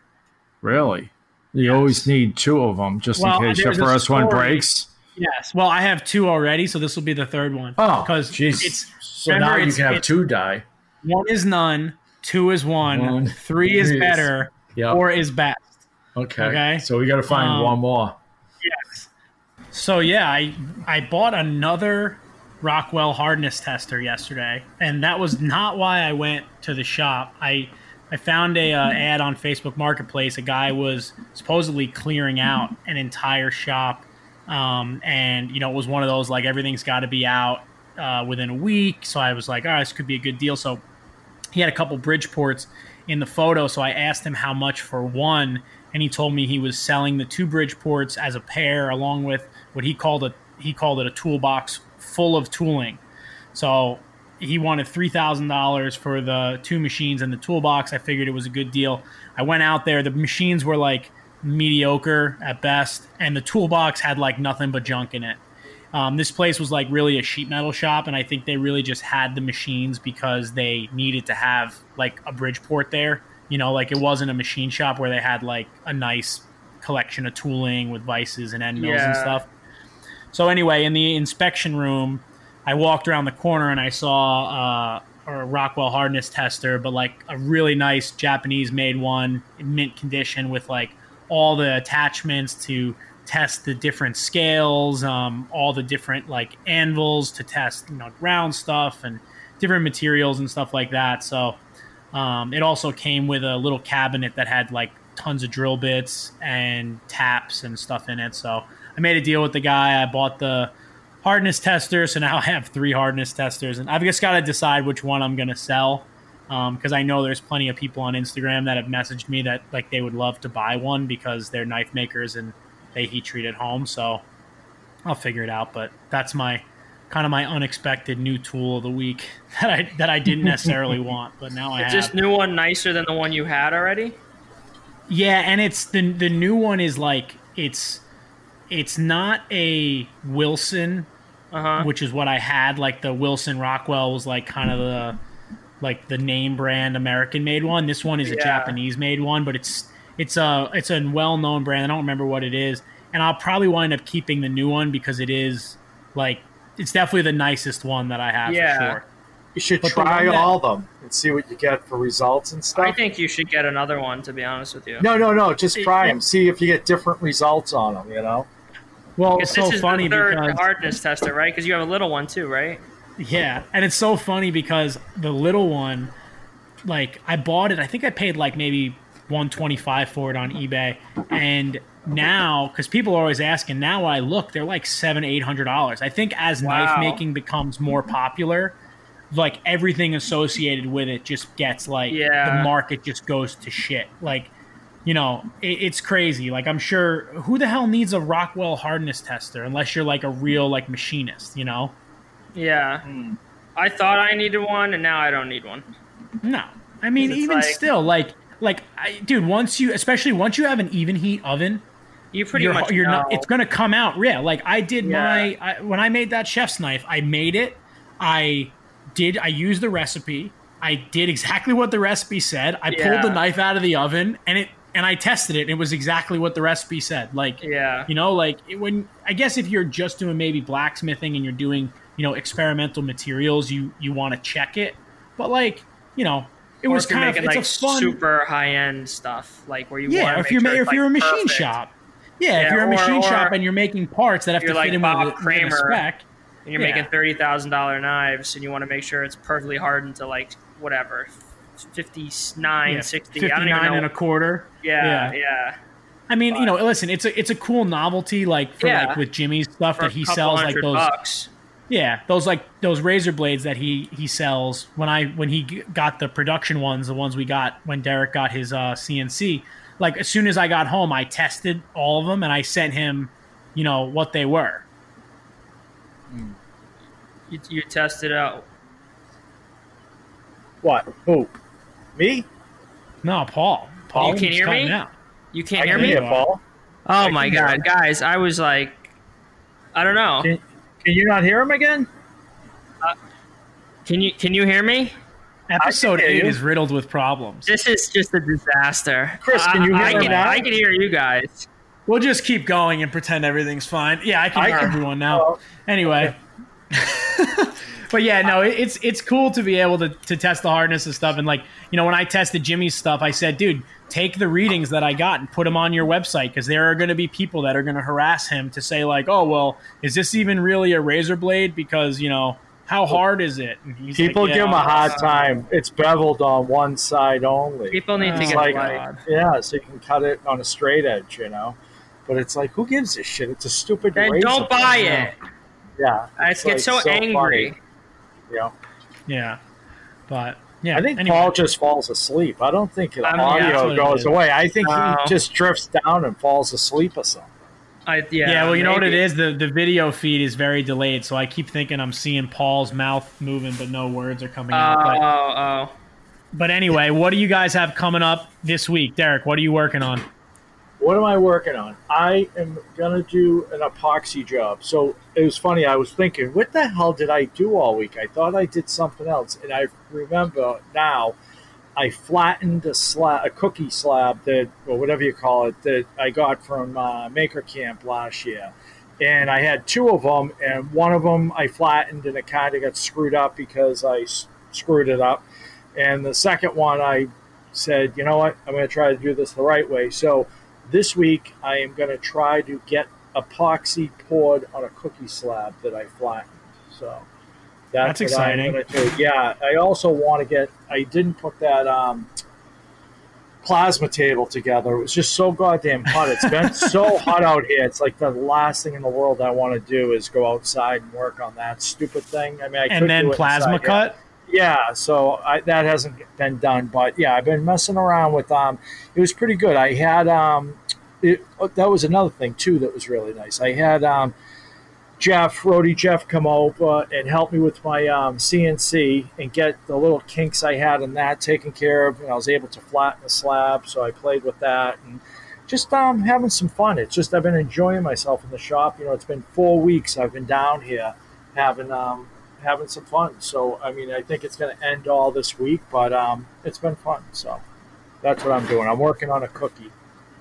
Really? You always need two of them just in case the first one breaks. Yes. Well, I have two already, so this will be the third one. Oh, jeez. So now you can have two die. One is none, two is one, three is better, four is best. Okay. So we got to find one more. Yes. So, yeah, I bought another Rockwell hardness tester yesterday, and that was not why I went to the shop. I found a ad on Facebook Marketplace. A guy was supposedly clearing out an entire shop. And you know, it was one of those, like, everything's got to be out within a week. So I was like, all right, this could be a good deal. So he had a couple Bridgeports in the photo. So I asked him how much for one, and he told me he was selling the two Bridgeports as a pair, along with what he called it a toolbox full of tooling. So he wanted $3,000 for the two machines and the toolbox. I figured it was a good deal. I went out there. The machines were like mediocre at best, and the toolbox had like nothing but junk in it. This place was like really a sheet metal shop, and I think they really just had the machines because they needed to have like a Bridgeport there. You know, like, it wasn't a machine shop where they had like a nice collection of tooling with vices and end mills and stuff. So anyway, in the inspection room, I walked around the corner and I saw a Rockwell hardness tester, but like a really nice Japanese-made one in mint condition with like all the attachments to test the different scales, all the different like anvils to test, you know, round stuff and different materials and stuff like that. So it also came with a little cabinet that had like tons of drill bits and taps and stuff in it. So I made a deal with the guy. I bought the hardness tester, so now I have three hardness testers, and I've just got to decide which one I'm going to sell, because I know there's plenty of people on Instagram that have messaged me that like they would love to buy one because they're knife makers and they heat treat at home. So I'll figure it out, but that's my unexpected new tool of the week that I didn't necessarily want, but now I have. Is this new one nicer than the one you had already? Yeah, and it's the new one is like it's not a Wilson, which is what I had. Like, the Wilson Rockwell was like kind of the name brand American made one. This one is a Japanese made one, but it's a well-known brand. I don't remember what it is. And I'll probably wind up keeping the new one because it is like, it's definitely the nicest one that I have for sure. You should try all of them and see what you get for results and stuff. I think you should get another one, to be honest with you. No. Just try them. See if you get different results on them, you know? Well, it's so funny because... This is the hardness tester, right? Because you have a little one too, right? Yeah, and it's so funny because the little one, like, I bought it. I think I paid like maybe $125 for it on eBay. And now, because people are always asking, now I look, they're like $700, $800. I think as knife making becomes more popular... like everything associated with it just gets like the market just goes to shit. Like, you know, it's crazy. Like, I'm sure, who the hell needs a Rockwell hardness tester unless you're like a real like machinist, you know? Yeah. I thought I needed one, and now I don't need one. No, I mean, even like, still, dude, once you have an even heat oven, you're pretty much it's gonna come out. Yeah, like I did when I made that chef's knife, I made it. I used the recipe. I did exactly what the recipe said. I pulled the knife out of the oven and I tested it. And it was exactly what the recipe said. Like, you know, like I guess if you're just doing maybe blacksmithing and you're doing, you know, experimental materials, you want to check it. But like, you know, it's like super high end stuff. Like where you want to make sure if you're a machine shop. Yeah. If you're a machine shop and you're making parts that have to fit in with a spec. And you're making $30,000 knives, and you want to make sure it's perfectly hardened to like whatever 59, yeah, 60. 59 I don't even know. And a quarter. Yeah. I mean, you know, listen, it's a cool novelty, like for like with Jimmy's stuff for that he sells, like those bucks. Yeah, those like those razor blades that he sells. When he got the production ones, the ones we got when Derek got his CNC. Like as soon as I got home, I tested all of them and I sent him, you know, what they were. You tested out. What? Who? Me? No, Paul. Paul, you can't hear me. Out. You can't hear me, Paul. Oh my God, guys! I was like, I don't know. Can you not hear him again? Can you hear me? Episode 8 is riddled with problems. This is just a disaster. Chris, can you hear him now? I can hear you guys. We'll just keep going and pretend everything's fine. Yeah, I can hear everyone now. Hello. Anyway. Okay. But yeah, no, it's cool to be able to test the hardness of stuff. And like, you know, when I tested Jimmy's stuff, I said, dude, take the readings that I got and put them on your website, because there are going to be people that are going to harass him to say like, oh, well, is this even really a razor blade? Because, you know, how hard is it? And he's people like, give him a hard time. It's beveled on one side only. People need to get like, yeah, so you can cut it on a straight edge, you know. But it's like, who gives a shit? It's a stupid razor. Then don't buy it. Yeah. I get like so angry. Funny. Yeah. But yeah, I think anyway. Paul just falls asleep. I don't think audio goes away. I think he just drifts down and falls asleep or something. Well, you know what it is? The video feed is very delayed, so I keep thinking I'm seeing Paul's mouth moving, but no words are coming out. But anyway, what do you guys have coming up this week? Derek, what are you working on? What am I working on? I am going to do an epoxy job. So it was funny. I was thinking, what the hell did I do all week? I thought I did something else. And I remember now I flattened a cookie slab that, or whatever you call it, that I got from Maker Camp last year. And I had two of them. And one of them I flattened and it kind of got screwed up because I screwed it up. And the second one I said, you know what? I'm going to try to do this the right way. So this week, I am going to try to get epoxy poured on a cookie slab that I flattened. So that's exciting. I'm gonna do. Yeah, I also want to get – I didn't put that plasma table together. It was just so goddamn hot. It's been so hot out here. It's like the last thing in the world I want to do is go outside and work on that stupid thing. I mean, I could do it plasma inside, cut? Yeah. Yeah, so that hasn't been done, but yeah, I've been messing around with it was pretty good. I had that was another thing too that was really nice. I had Rody Jeff come over and help me with my CNC and get the little kinks I had in that taken care of, and I was able to flatten the slab, so I played with that and just having some fun. It's just I've been enjoying myself in the shop. You know, it's been 4 weeks I've been down here having some fun. So I mean, I think it's going to end all this week, but it's been fun. So that's what I'm doing. I'm working on a cookie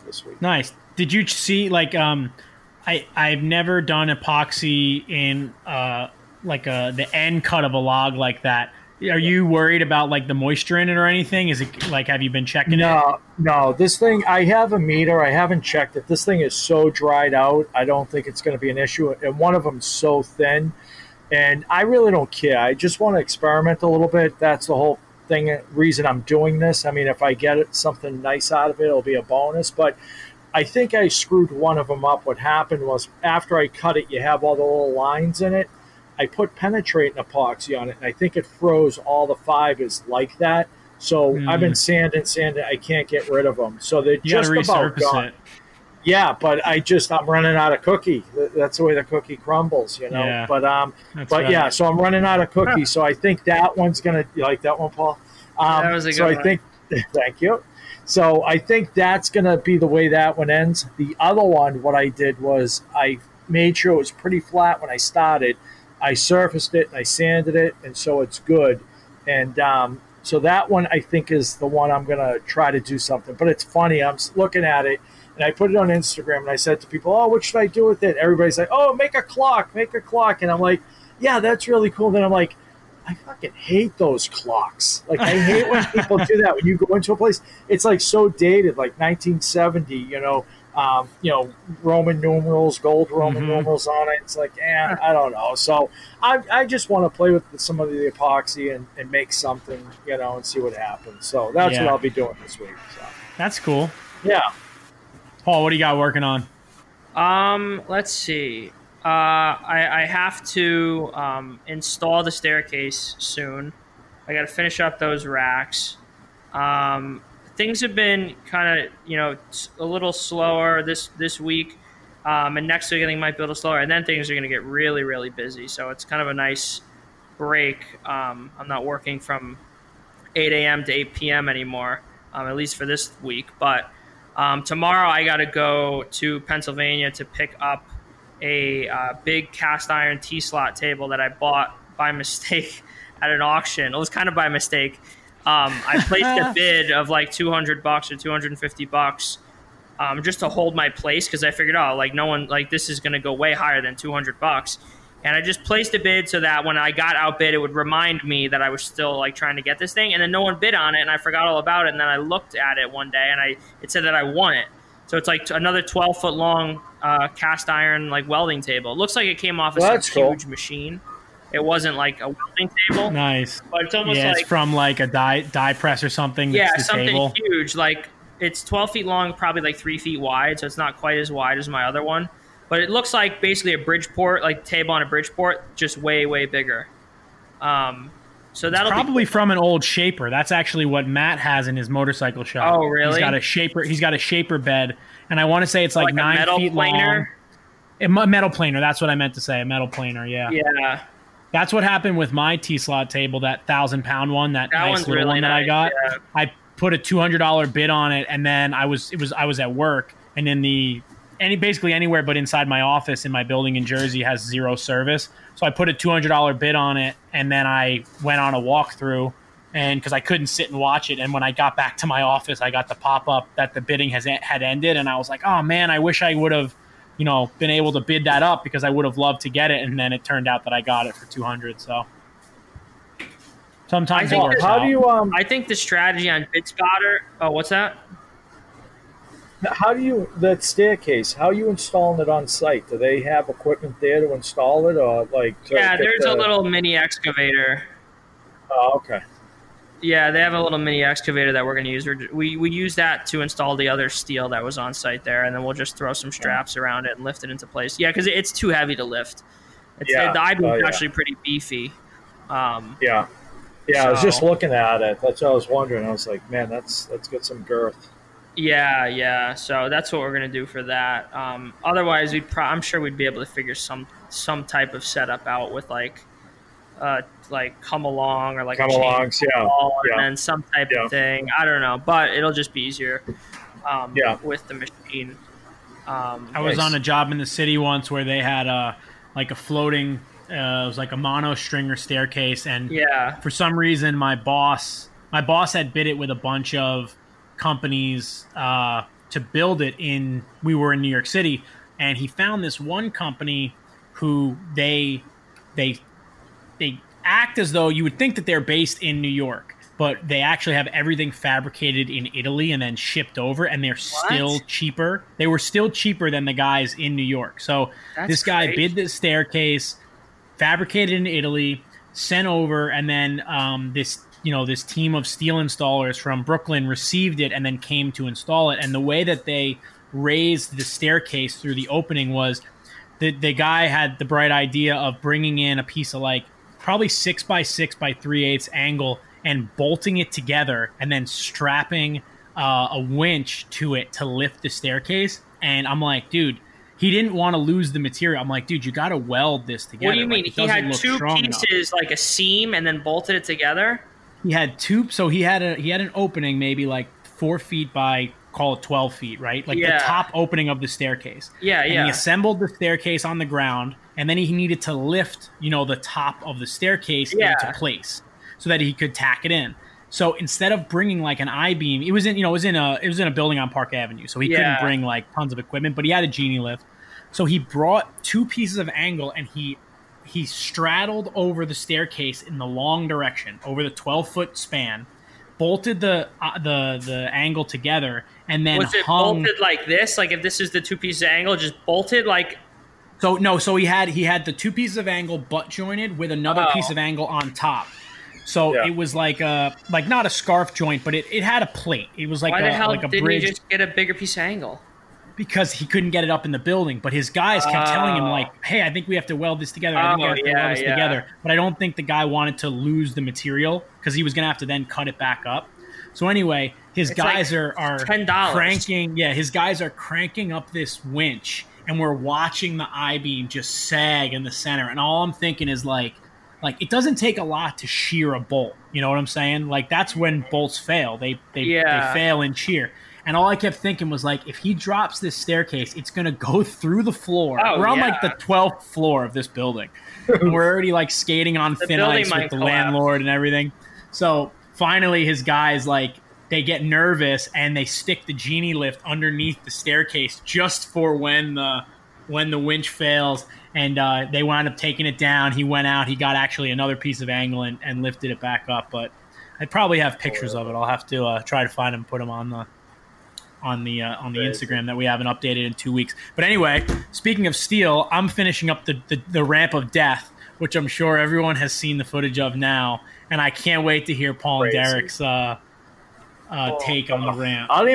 this week. Nice. Did you see like I've never done epoxy in like the end cut of a log like that. Are you worried about like the moisture in it or anything? Is it like, have you been checking it? No, this thing, I have a meter. I haven't checked it. This thing is so dried out. I don't think it's going to be an issue. And one of them's so thin. And I really don't care. I just want to experiment a little bit. That's the whole thing, reason I'm doing this. I mean, if I get something nice out of it, it'll be a bonus. But I think I screwed one of them up. What happened was after I cut it, you have all the little lines in it. I put penetrating epoxy on it, and I think it froze all the fibers like that. So I've been sanding. I can't get rid of them. So they're just about gone. Yeah, but I'm running out of cookie. That's the way the cookie crumbles, you know. Yeah, but so I'm running out of cookie. So I think that one's gonna, you like that one, Paul? That was a good one. Thank you. So I think that's gonna be the way that one ends. The other one, what I did was I made sure it was pretty flat when I started. I surfaced it and I sanded it, and so it's good. And so that one I think is the one I'm gonna try to do something. But it's funny, I'm looking at it. And I put it on Instagram, and I said to people, oh, what should I do with it? Everybody's like, oh, make a clock. And I'm like, yeah, that's really cool. Then I'm like, I fucking hate those clocks. Like, I hate when people do that. When you go into a place, it's like so dated, like 1970, you know, Roman numerals, gold Roman numerals on it. It's like, I don't know. So I just want to play with some of the epoxy and make something, and see what happens. So that's what I'll be doing this week. So. That's cool. Yeah. Paul, what do you got working on? Let's see. I have to install the staircase soon. I got to finish up those racks. Things have been kind of, a little slower this week, and next week I think might be a little slower, and then things are going to get really, really busy. So it's kind of a nice break. I'm not working from 8 a.m. to 8 p.m. anymore, at least for this week. But tomorrow I got to go to Pennsylvania to pick up a big cast iron T-slot table that I bought by mistake at an auction. It was kind of by mistake. I placed a bid of like $200 or $250 just to hold my place because I figured out this is going to go way higher than $200. And I just placed a bid so that when I got outbid, it would remind me that I was still trying to get this thing. And then no one bid on it, and I forgot all about it. And then I looked at it one day, and it said that I won it. So it's another 12-foot long cast iron welding table. It looks like it came off of huge machine. It wasn't a welding table. Nice. But it's almost it's from a die press or something. That's the something table. Huge. It's 12 feet long, probably 3 feet wide. So it's not quite as wide as my other one. But it looks like basically a Bridgeport, table on a Bridgeport, just way, way bigger. So that'll probably from an old shaper. That's actually what Matt has in his motorcycle shop. Oh, really? He's got a shaper bed. And I want to say it's like 9 feet planer? Long. A metal planer. That's what I meant to say. A metal planer. Yeah. Yeah. That's what happened with my T-slot table, that 1,000-pound one, that nice little really one that nice, I got. Yeah. I put a $200 bid on it, and then I was at work, and in basically anywhere but inside my office in my building in Jersey has zero service. So I put a $200 bid on it, and then I went on a walkthrough, and because I couldn't sit and watch it, and when I got back to my office, I got the pop-up that the bidding had ended, and I was like, oh man, I wish I would have. Been able to bid that up because I would have loved to get it. And then it turned out that I got it for $200. So sometimes it works out. I think the strategy on bid spotter. Oh, what's that? That staircase, how are you installing it on site? Do they have equipment there to install it or? Yeah, there's a little mini excavator. Oh, okay. Yeah, they have a little mini excavator that we're going to use. We use that to install the other steel that was on site there, and then we'll just throw some straps around it and lift it into place. Yeah, because it's too heavy to lift. The I-beam's actually pretty beefy. I was just looking at it. That's what I was wondering. I was like, man, let's get some girth. Yeah. So that's what we're going to do for that. Otherwise, I'm sure we'd be able to figure some type of setup out with come along or like come alongs, and then some type of thing. I don't know, but it'll just be easier with the machine. I was on a job in the city once where they had a floating it was like a mono stringer staircase, and for some reason my boss had bid it with a bunch of companies to build it in. We were in New York City, and he found this one company who they act as though you would think that they're based in New York, but they actually have everything fabricated in Italy and then shipped over, and they're still cheaper. They were still cheaper than the guys in New York. So this guy bid this staircase, fabricated in Italy, sent over, and then this team of steel installers from Brooklyn received it and then came to install it. And the way that they raised the staircase through the opening was the guy had the bright idea of bringing in a piece of probably 6 by 6 by 3/8 angle and bolting it together and then strapping a winch to it to lift the staircase. And I'm like, dude, he didn't want to lose the material. I'm like, dude, you got to weld this together. What do you mean? He had two pieces, a seam, and then bolted it together? He had two. So he had an opening maybe 4 feet by, call it 12 feet, right? The top opening of the staircase. Yeah. And he assembled the staircase on the ground, and then he needed to lift, the top of the staircase into place so that he could tack it in. So instead of bringing an I-beam, it was in a building on Park Avenue, so he couldn't bring tons of equipment, but he had a genie lift. So he brought two pieces of angle, and he straddled over the staircase in the long direction over the 12-foot span, bolted the angle together and then was it hung... bolted like this? Like if this is the two pieces of angle, just bolted like... So no, so he had the two pieces of angle butt jointed with another piece of angle on top. So it was like a, like not a scarf joint, but it had a plate. It was like why the hell like a didn't bridge. He just get a bigger piece of angle? Because he couldn't get it up in the building, but his guys kept telling him like, "Hey, I think we have to weld this together. I think we have to weld this together." But I don't think the guy wanted to lose the material because he was gonna have to then cut it back up. So anyway, his guys like are $10. Cranking. Yeah, his guys are cranking up this winch, and we're watching the I-beam just sag in the center. And all I'm thinking is like it doesn't take a lot to shear a bolt. You know what I'm saying? Like that's when bolts fail. They fail in shear. And all I kept thinking was, like, if he drops this staircase, it's going to go through the floor. Oh, we're on, like, the 12th floor of this building. And we're already, like, skating on thin ice with the landlord and everything. So finally his guys, like, they get nervous and they stick the genie lift underneath the staircase just for when the winch fails. And they wound up taking it down. He went out. He got actually another piece of angle and lifted it back up. But I probably have pictures of it. I'll have to try to find them, put them on the Instagram that we haven't updated in 2 weeks. But anyway, speaking of steel, I'm finishing up the ramp of death, which I'm sure everyone has seen the footage of now, and I can't wait to hear Paul and Derek's take on the ramp. I don't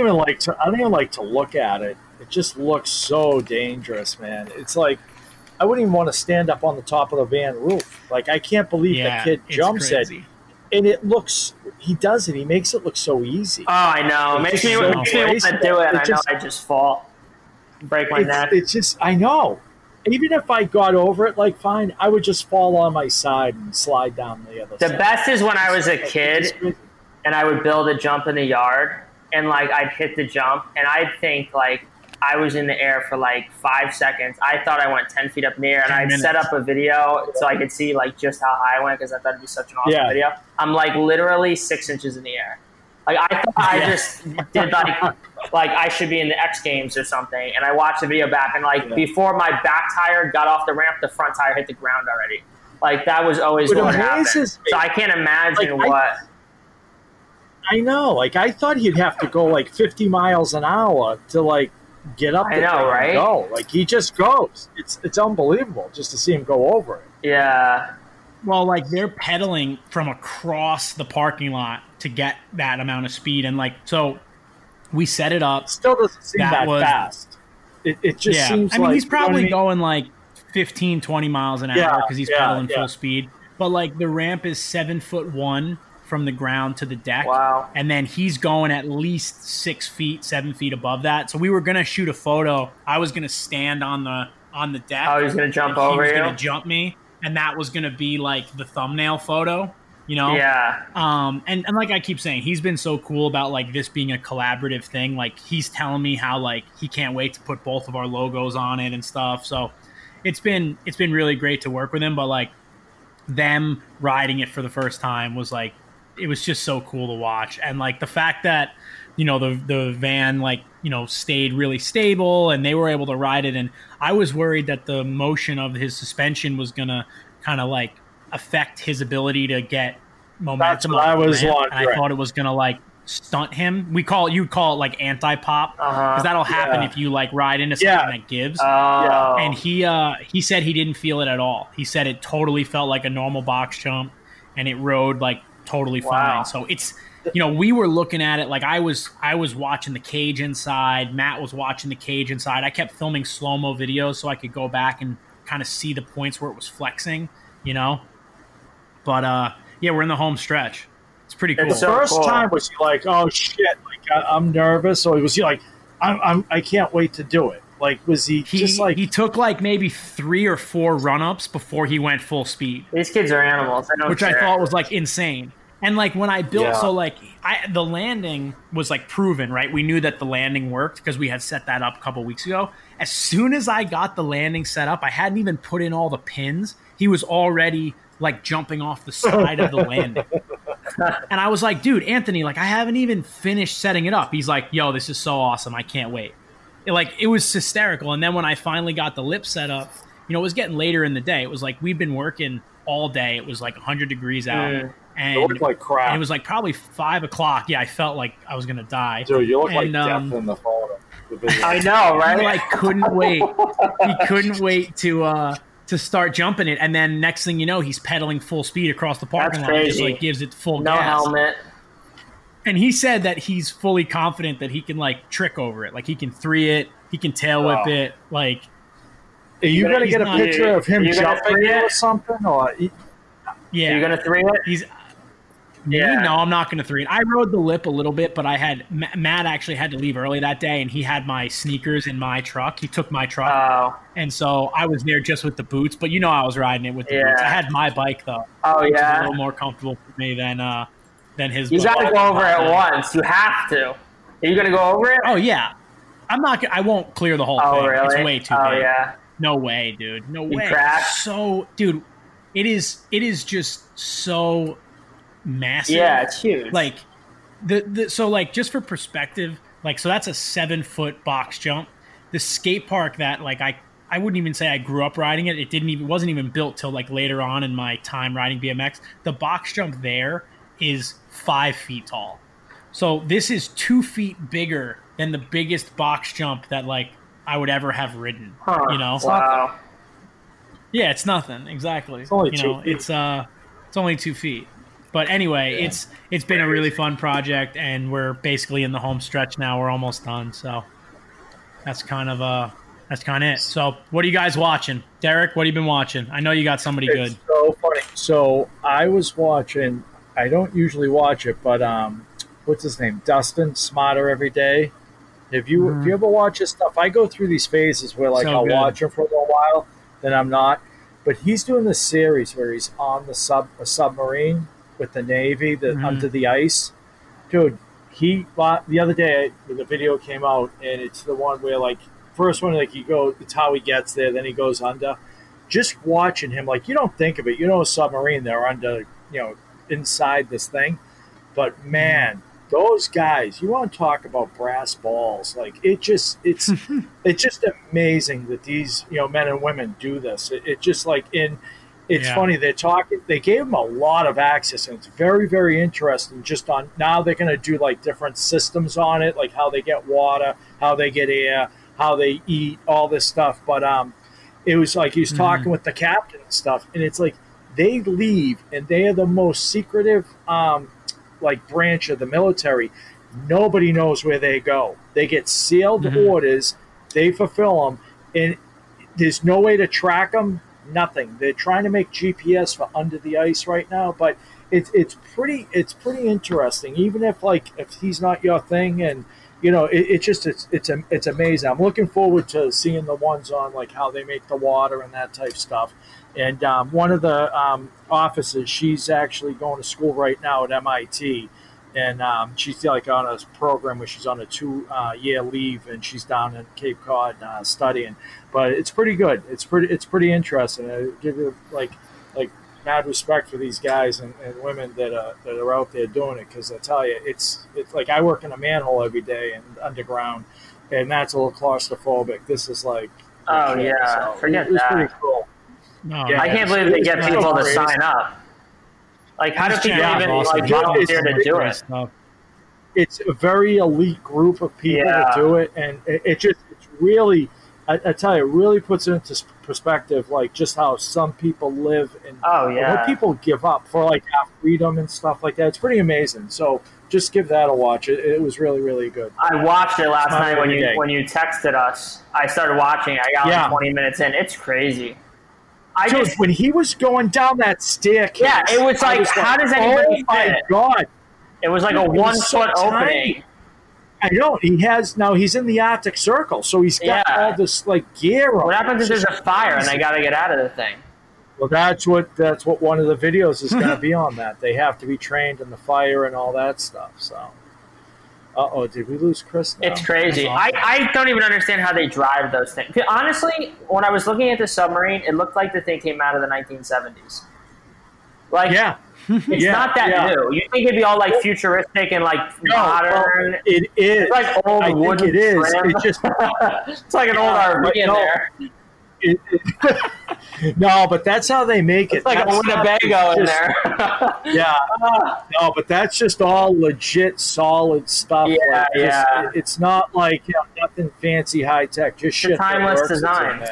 even like to look at it. It just looks so dangerous, man. It's like I wouldn't even want to stand up on the top of the van roof. Like I can't believe that kid jumps at it. And it looks, he does it. He makes it look so easy. Oh, I know. It makes me want to do it. I just fall, break my neck. It's just, I know. Even if I got over it, like, fine, I would just fall on my side and slide down the other side. The best is when I was a kid and I would build a jump in the yard and, like, I'd hit the jump and I'd think, like, I was in the air for, like, 5 seconds. I thought I went 10 feet up in the air, and I'd set up a video so I could see, like, just how high I went because I thought it'd be such an awesome video. I'm, like, literally 6 inches in the air. Like, I thought I just did, like I should be in the X Games or something, and I watched the video back, and, like, before my back tire got off the ramp, the front tire hit the ground already. Like, that was always what happened. So I can't imagine I know. Like, I thought he'd have to go, like, 50 miles an hour to, like, get up there and go. Like, he just goes. It's unbelievable just to see him go over it. Yeah. Well, like, they're pedaling from across the parking lot to get that amount of speed. And, like, so we set it up. Still doesn't seem that fast. It just seems like... I mean, he's probably going, like, 15, 20 miles an hour because he's pedaling full speed. But, like, the ramp is 7'1" from the ground to the deck. Wow. And then he's going at least 6 feet, 7 feet above that. So we were going to shoot a photo. I was going to stand on the deck. Oh, he's going to jump over you? He was going to jump me. And that was going to be like the thumbnail photo, you know? Yeah. And like I keep saying, he's been so cool about like this being a collaborative thing. Like he's telling me how like he can't wait to put both of our logos on it and stuff. So it's been really great to work with him. But like them riding it for the first time was like, it was just so cool to watch. And like the fact that, you know, the van, like, you know, stayed really stable and they were able to ride it. And I was worried that the motion of his suspension was going to kind of like affect his ability to get momentum. I thought it was going to like stunt him. You'd call it like anti-pop because that'll happen if you like ride into something that gives. And he said he didn't feel it at all. He said it totally felt like a normal box jump and it rode like, totally fine. Wow. So it's, you know, we were looking at it like I was watching the cage inside. Matt was watching the cage inside. I kept filming slow-mo videos so I could go back and kind of see the points where it was flexing, you know. But we're in the home stretch. It's pretty cool. And the first time was he like, oh shit, like I'm nervous, or was he like, I can't wait to do it? Like, was he just like... He took, like, maybe 3 or 4 run-ups before he went full speed. These kids are animals. I thought was, like, insane. And, like, when I built... Yeah. So, like, the landing was, like, proven, right? We knew that the landing worked because we had set that up a couple weeks ago. As soon as I got the landing set up, I hadn't even put in all the pins. He was already, like, jumping off the side of the landing. And I was like, dude, Anthony, like, I haven't even finished setting it up. He's like, yo, this is so awesome. I can't wait. Like, it was hysterical. And then when I finally got the lip set up, you know, it was getting later in the day. It was like we've been working all day. It was like 100 degrees out. and it looked like crap. And it was like probably 5 o'clock. Yeah, I felt like I was gonna die. Dude, you look like death in the photo. I know, right? I couldn't wait. He couldn't wait to start jumping it, and then next thing you know, he's pedaling full speed across the parking lot. He just like gives it full gas. Helmet. And he said that he's fully confident that he can like trick over it, like he can three it, he can tail whip it. Like, are you gonna get a picture of him jumping it or something? Or yeah, are you gonna three it? He's No, I'm not gonna three it. I rode the lip a little bit, but I had Matt actually had to leave early that day, and he had my sneakers in my truck. He took my truck, and so I was there just with the boots. But you know, I was riding it with the boots. I had my bike though. Oh yeah, was a little more comfortable for me than his. You got to go over it once. You have to. Are you going to go over it? Oh, yeah. I'm not. I won't clear the whole thing. Really? It's way too big. Oh, yeah. No way, dude. No way. So, dude, it is just so massive. Yeah, it's huge. Like, so, like, just for perspective, like, so that's a 7-foot box jump. The skate park that, like, I wouldn't even say I grew up riding it. It wasn't even built till, like, later on in my time riding BMX. The box jump there is 5 feet tall. So this is 2 feet bigger than the biggest box jump that like I would ever have ridden. Huh, you know? Wow. Yeah, it's nothing. Exactly. It's only 2 feet. It's only 2 feet. But anyway, it's been a really fun project, and we're basically in the home stretch now. We're almost done. So that's kind of it. So what are you guys watching? Derek, what have you been watching? I know you got somebody good. So funny. So I was watching, I don't usually watch it, but what's his name? Dustin, Smarter Every Day. If you ever watch his stuff, I go through these phases where like I'll watch him for a little while, then I'm not. But he's doing this series where he's on the submarine with the Navy under the ice. Dude, the other day the video came out, and it's the one where like first one like it's how he gets there, then he goes under. Just watching him, like you don't think of it. You know, a submarine, they're under, inside this thing, but man, those guys, you want to talk about brass balls, like it's just amazing that these men and women do this. Funny, they're talking, they gave them a lot of access, and it's very, very interesting. Just on now they're going to do like different systems on it, like how they get water, how they get air, how they eat, all this stuff. But it was like he was talking with the captain and stuff, and it's like they leave, and they are the most secretive, branch of the military. Nobody knows where they go. They get sealed orders. They fulfill them, and there's no way to track them. Nothing. They're trying to make GPS for under the ice right now, but it's pretty interesting. Even if he's not your thing, and it's amazing. I'm looking forward to seeing the ones on like how they make the water and that type stuff. And one of the officers, she's actually going to school right now at MIT, and she's like on a program where she's on a 2-year leave, and she's down in Cape Cod studying. But it's pretty good. It's pretty interesting. I give you like mad respect for these guys and women that are out there doing it, because I tell you, it's like I work in a manhole every day and underground, and that's a little claustrophobic. This is like so forget it was that. Pretty cool. No, yeah, I can't believe they get people to sign up. Like, how do people even volunteer to do it? It's a very elite group of people that do it, and it's really, I tell you, it really puts it into perspective, like just how some people live and what people give up for, like our freedom and stuff like that. It's pretty amazing. So just give that a watch. It was really, really good. I watched it last night when you texted us. I started watching. I got 20 minutes in. It's crazy. Dude, when he was going down that staircase, it was like, how does anybody? Oh my god! It was like a 1-foot opening. I know he has now. He's in the Arctic Circle, so he's got all this like gear on. What happens if there's a fire and they got to get out of the thing? Well, that's what one of the videos is going to be on. That they have to be trained in the fire and all that stuff. So, did we lose Chris now? It's crazy. I don't even understand how they drive those things. Honestly, when I was looking at the submarine, it looked like the thing came out of the 1970s. Like, it's not that new. You think it'd be all like futuristic and like modern? It is. It's like old wooden. It is. It's just it's like an old RV in there. No, but that's how they make it. It's like a Winnebago in there. Yeah. No, but that's just all legit, solid stuff. Yeah, like yeah. It's not like, you know, nothing fancy, high tech. Just shit. Timeless design.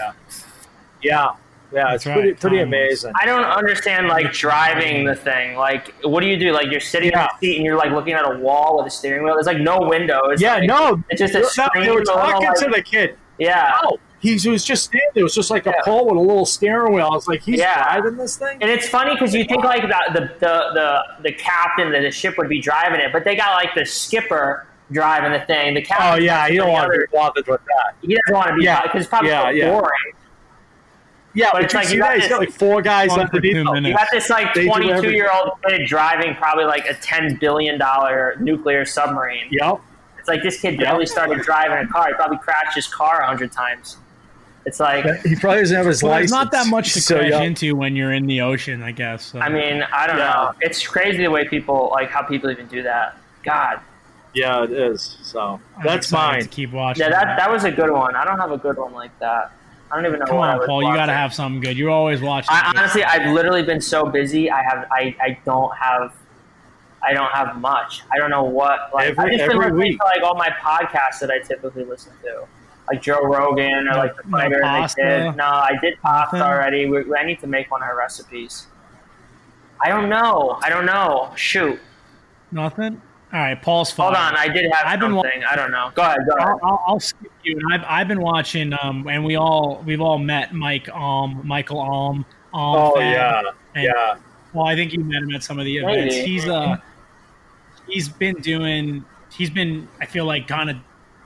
Yeah. Yeah, it's pretty amazing. I don't understand, like, driving the thing. Like, what do you do? Like, you're sitting on the seat and you're, like, looking at a wall with a steering wheel. There's, like, no windows. Yeah, like, no. It's just a screen. They were talking to the kid. Yeah. No. He was just standing there. It was just like a pole with a little steering wheel. I was like, he's driving this thing? And it's funny because you think, like, the captain of the ship would be driving it, but they got, like, the skipper driving the thing. The captain. Oh, yeah, you don't want to be bothered with that. He doesn't want to be bothered because it's probably so boring. Yeah, but it's like you got like four guys underneath him. You got this like 22-year-old kid driving probably like a $10 billion nuclear submarine. Yep. It's like this kid barely started driving a car. He probably crashed his car 100 times. It's like he probably doesn't have his license. There's not that much to crash into when you're in the ocean, I guess. So. I mean, I don't know. It's crazy the way people how people even do that. God. Yeah, it is. So that's mine. To keep watching. Yeah, that was a good one. I don't have a good one like that. I don't even know. Come on, Paul. You gotta have something good. You're always watching. Honestly, I've literally been so busy. I don't have much. I don't know what. Like, I've just been listening to like all my podcasts that I typically listen to, like Joe Rogan or like The Fighter. I did pasta already. I need to make one of her recipes. I don't know. Shoot. Nothing. All right, Paul's phone. Hold on, I did have something. I don't know. Go ahead. I'll skip you. And I've been watching, and we've all met Michael Alm. Yeah. Well, I think you met him at some of the events. Maybe. He's been I feel like kind of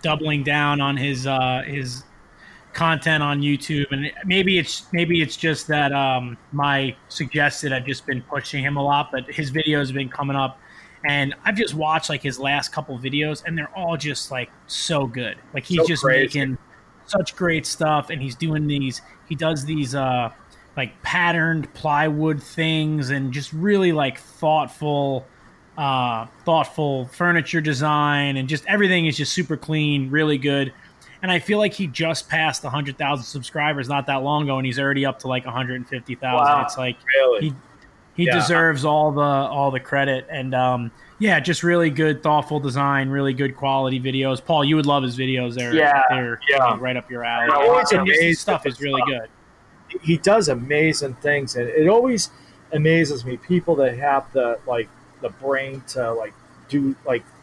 doubling down on his content on YouTube, and maybe it's just that my suggested I've just been pushing him a lot, but his videos have been coming up. And I've just watched like his last couple videos, and they're all just like so good. Like he's just making such great stuff, and he's doing these. He does these like patterned plywood things, and just really like thoughtful furniture design, and just everything is just super clean, really good. And I feel like he just passed 100,000 subscribers not that long ago, and he's already up to like 150,000. Wow, it's like really. He deserves all the credit, and just really good, thoughtful design, really good quality videos. Paul, you would love his videos. They're right up your alley. Always amazing stuff is really good. He does amazing things, and it always amazes me people that have the brain to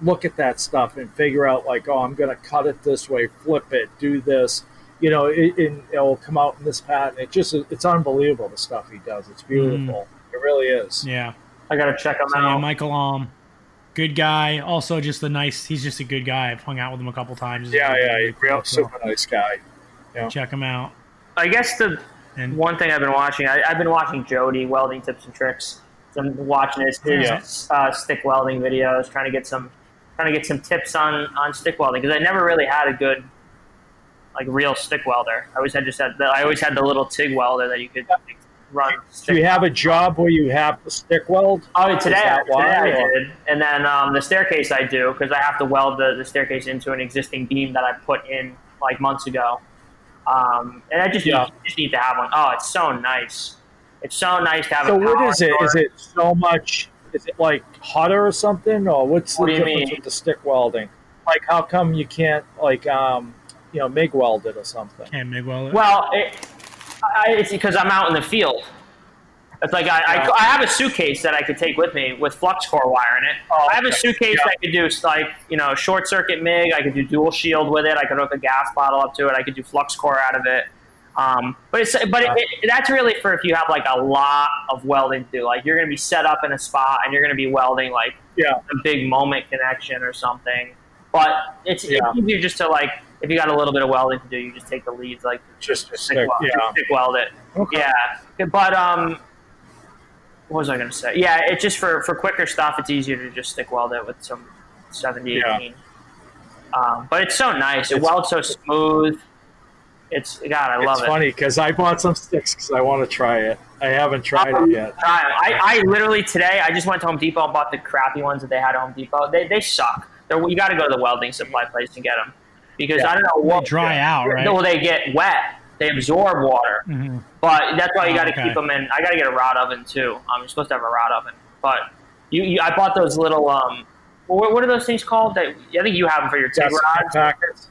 look at that stuff and figure out I'm gonna cut it this way, flip it, do this. You know, it will come out in this pattern. It's unbelievable the stuff he does. It's beautiful. It really is. Yeah. I got to check him out. Yeah, Michael Alm. Good guy. Also, he's just a good guy. I've hung out with him a couple times. He's a real super nice guy. Yeah. Check him out. I guess one thing I've been watching, I've been watching Jody Welding Tips and Tricks. So I'm watching his stick welding videos, trying to get some tips on stick welding, because I never really had a good real stick welder. I always had the little TIG welder that you could run. Do you have a job where you have to stick weld? Oh, today I did. And then the staircase I do, because I have to weld the staircase into an existing beam that I put in months ago. And I just need to have one. Oh, it's so nice. It's so nice to have a power. So what is it? Is it so much? Is it like hotter or something? Or what's the difference with the stick welding? Like how come you can't MIG weld it or something? Can't MIG weld it? Well, it's because I'm out in the field. It's like I have a suitcase that I could take with me with flux core wire in it. Oh, I have a suitcase that could do short circuit MIG. I could do dual shield with it. I could hook a gas bottle up to it. I could do flux core out of it. That's really for if you have a lot of welding to do. Like you're going to be set up in a spot and you're going to be welding a big moment connection or something. But it's easier just to if you got a little bit of welding to do, you just take the leads, stick weld it. Okay. Yeah. But what was I going to say? Yeah, it's just for quicker stuff, it's easier to just stick weld it with some 7018. But it's so nice. It welds so smooth. I love it. It's funny because I bought some sticks because I want to try it. I haven't tried it yet. I literally today, I just went to Home Depot and bought the crappy ones that they had at Home Depot. They suck. You got to go to the welding supply place and get them. Because I don't know what – They dry out, right? Well, they get wet. They absorb water. Mm-hmm. But that's why you got to keep them in. I got to get a rod oven too. You're supposed to have a rod oven. But I bought those little what are those things called? That I think you have them for your rods. Packets.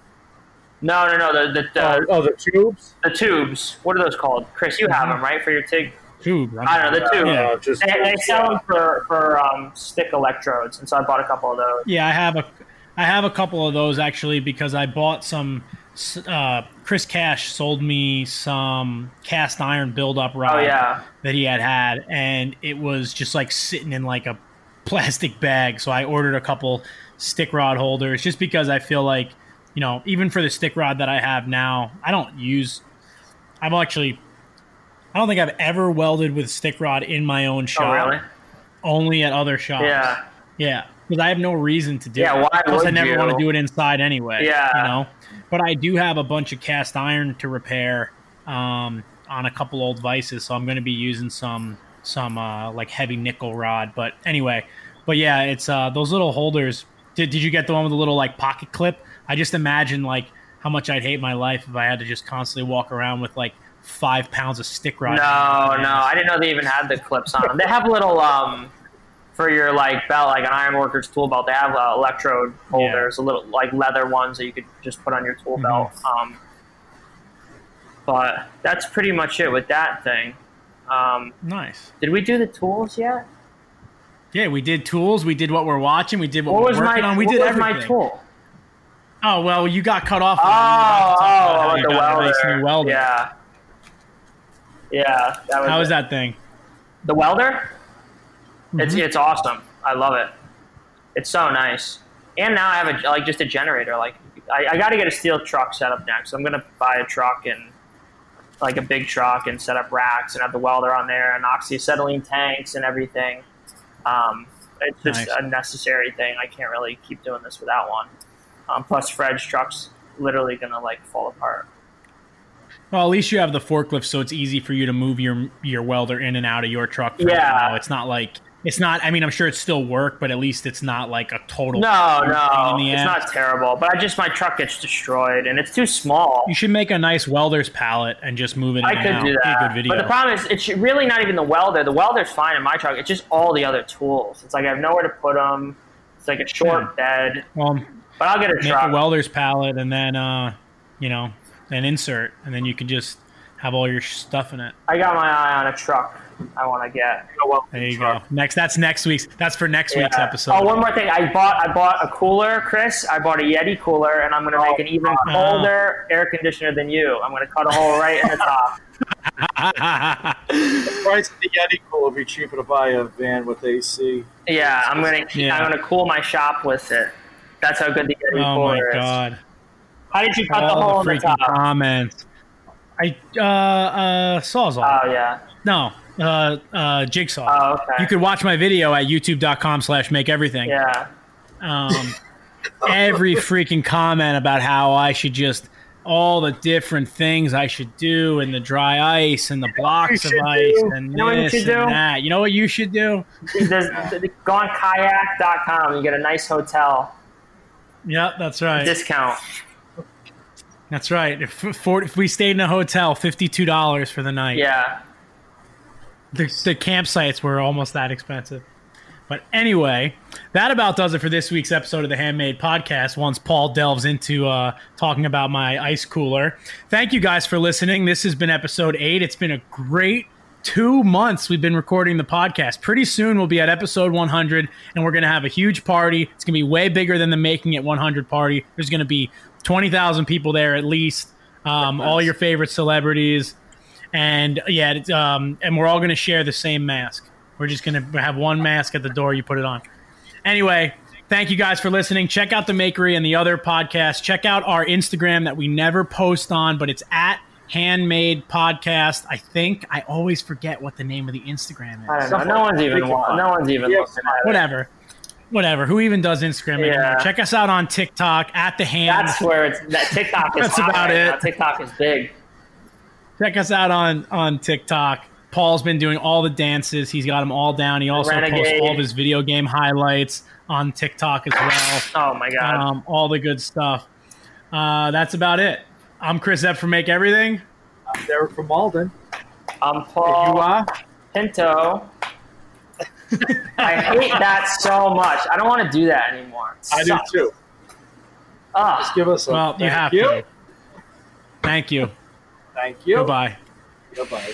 No. The tubes. The tubes. What are those called, Chris? You have them, right, for your TIG? Tube. I don't know, the tube. Yeah, just they sell them for stick electrodes, and so I bought a couple of those. Yeah, I have a couple of those actually because I bought some. Chris Cash sold me some cast iron build-up rod that he had, and it was just like sitting in like a plastic bag. So I ordered a couple stick rod holders just because I feel like, you know, even for the stick rod that I have now, I don't think I've ever welded with stick rod in my own shop. Oh, really? Only at other shops. Yeah. Yeah. Because I have no reason to do it. Why Plus, I never want to do it inside anyway. Yeah. You know? But I do have a bunch of cast iron to repair on a couple old vices. So I'm going to be using some like heavy nickel rod. But anyway, it's those little holders. Did you get the one with the little like pocket clip? I just imagine like how much I'd hate my life if I had to just constantly walk around with like 5 pounds of stick rod. No, I didn't know they even had the clips on them. They have little for your like belt, like an iron worker's tool belt. They have electrode holders, a little like leather ones that you could just put on your tool belt. But that's pretty much it with that thing. Nice. Did we do the tools yet? Yeah, we did tools. We did what we're watching. We did what we're working on. We did everything. What was my tool? Oh well, you got cut off. Oh, the welder. Yeah. Yeah, how was that thing? The welder? Mm-hmm. It's awesome. I love it. It's so nice. And now I have just a generator. Like I got to get a steel truck set up next. I'm gonna buy a truck and like a big truck and set up racks and have the welder on there and oxyacetylene tanks and everything. It's just a necessary thing. I can't really keep doing this without one. Plus, Fred's truck's literally gonna like fall apart. Well, at least you have the forklift, so it's easy for you to move your welder in and out of your truck. It's not like I'm sure it's still work, but at least it's not like a total. No, it's not terrible. But my truck gets destroyed, and it's too small. You should make a nice welder's pallet and just move it. I could do that. Be a good video. But the problem is, it's really not even the welder. The welder's fine in my truck. It's just all the other tools. It's like I have nowhere to put them. It's like a short bed. Well, but I'll get a truck. Make a welder's pallet, and then an insert, and then you can just have all your stuff in it. I got my eye on a truck I want to get. There you go. That's for next week's episode. Oh, one more thing. I bought a cooler, Chris. I bought a Yeti cooler, and I'm going to make an even colder air conditioner than you. I'm going to cut a hole right in the top. The price of the Yeti cooler will be cheaper to buy a van with AC. Yeah, I'm going to cool my shop with it. That's how good the Yeti cooler is. Oh, my God. How did you cut the hole in the top? Comments. I Sawzall. Oh, yeah. No, Jigsaw. Oh, okay. You could watch my video at youtube.com/makeeverything. Yeah. Every freaking comment about how I should just, all the different things I should do and the dry ice and the blocks of ice and this and that. You know what you should do? Go on kayak.com. You get a nice hotel. Yep, that's right. Discount. That's right. If we stayed in a hotel, $52 for the night. Yeah. The campsites were almost that expensive. But anyway, that about does it for this week's episode of the Handmade Podcast. Once Paul delves into talking about my ice cooler. Thank you guys for listening. This has been episode 8. It's been a great 2 months we've been recording the podcast. Pretty soon we'll be at episode 100, and we're going to have a huge party. It's going to be way bigger than the Making It 100 party. There's going to be 20,000 people there at least, all your favorite celebrities. And and we're all going to share the same mask. We're just going to have one mask at the door. You put it on. Anyway, thank you guys for listening. Check out The Makery and the other podcasts. Check out our Instagram that we never post on, but it's at Handmade Podcast. I think I always forget what the name of the Instagram is. I don't know. No one's even looking at it. Whatever. Who even does Instagram anymore? Check us out on TikTok at The Hand. That's where TikTok is. That's about right it. Now. TikTok is big. Check us out on TikTok. Paul's been doing all the dances. He's got them all down. He also posts all of his video game highlights on TikTok as well. Oh my God. All the good stuff. That's about it. I'm Chris Epp from Make Everything. I'm Derek from Alden. I'm Paul. And you are? Pinto. I hate that so much. I don't want to do that anymore. I do too. Just give us a well, thank you have you. To. Thank you. Thank you. Goodbye. Goodbye.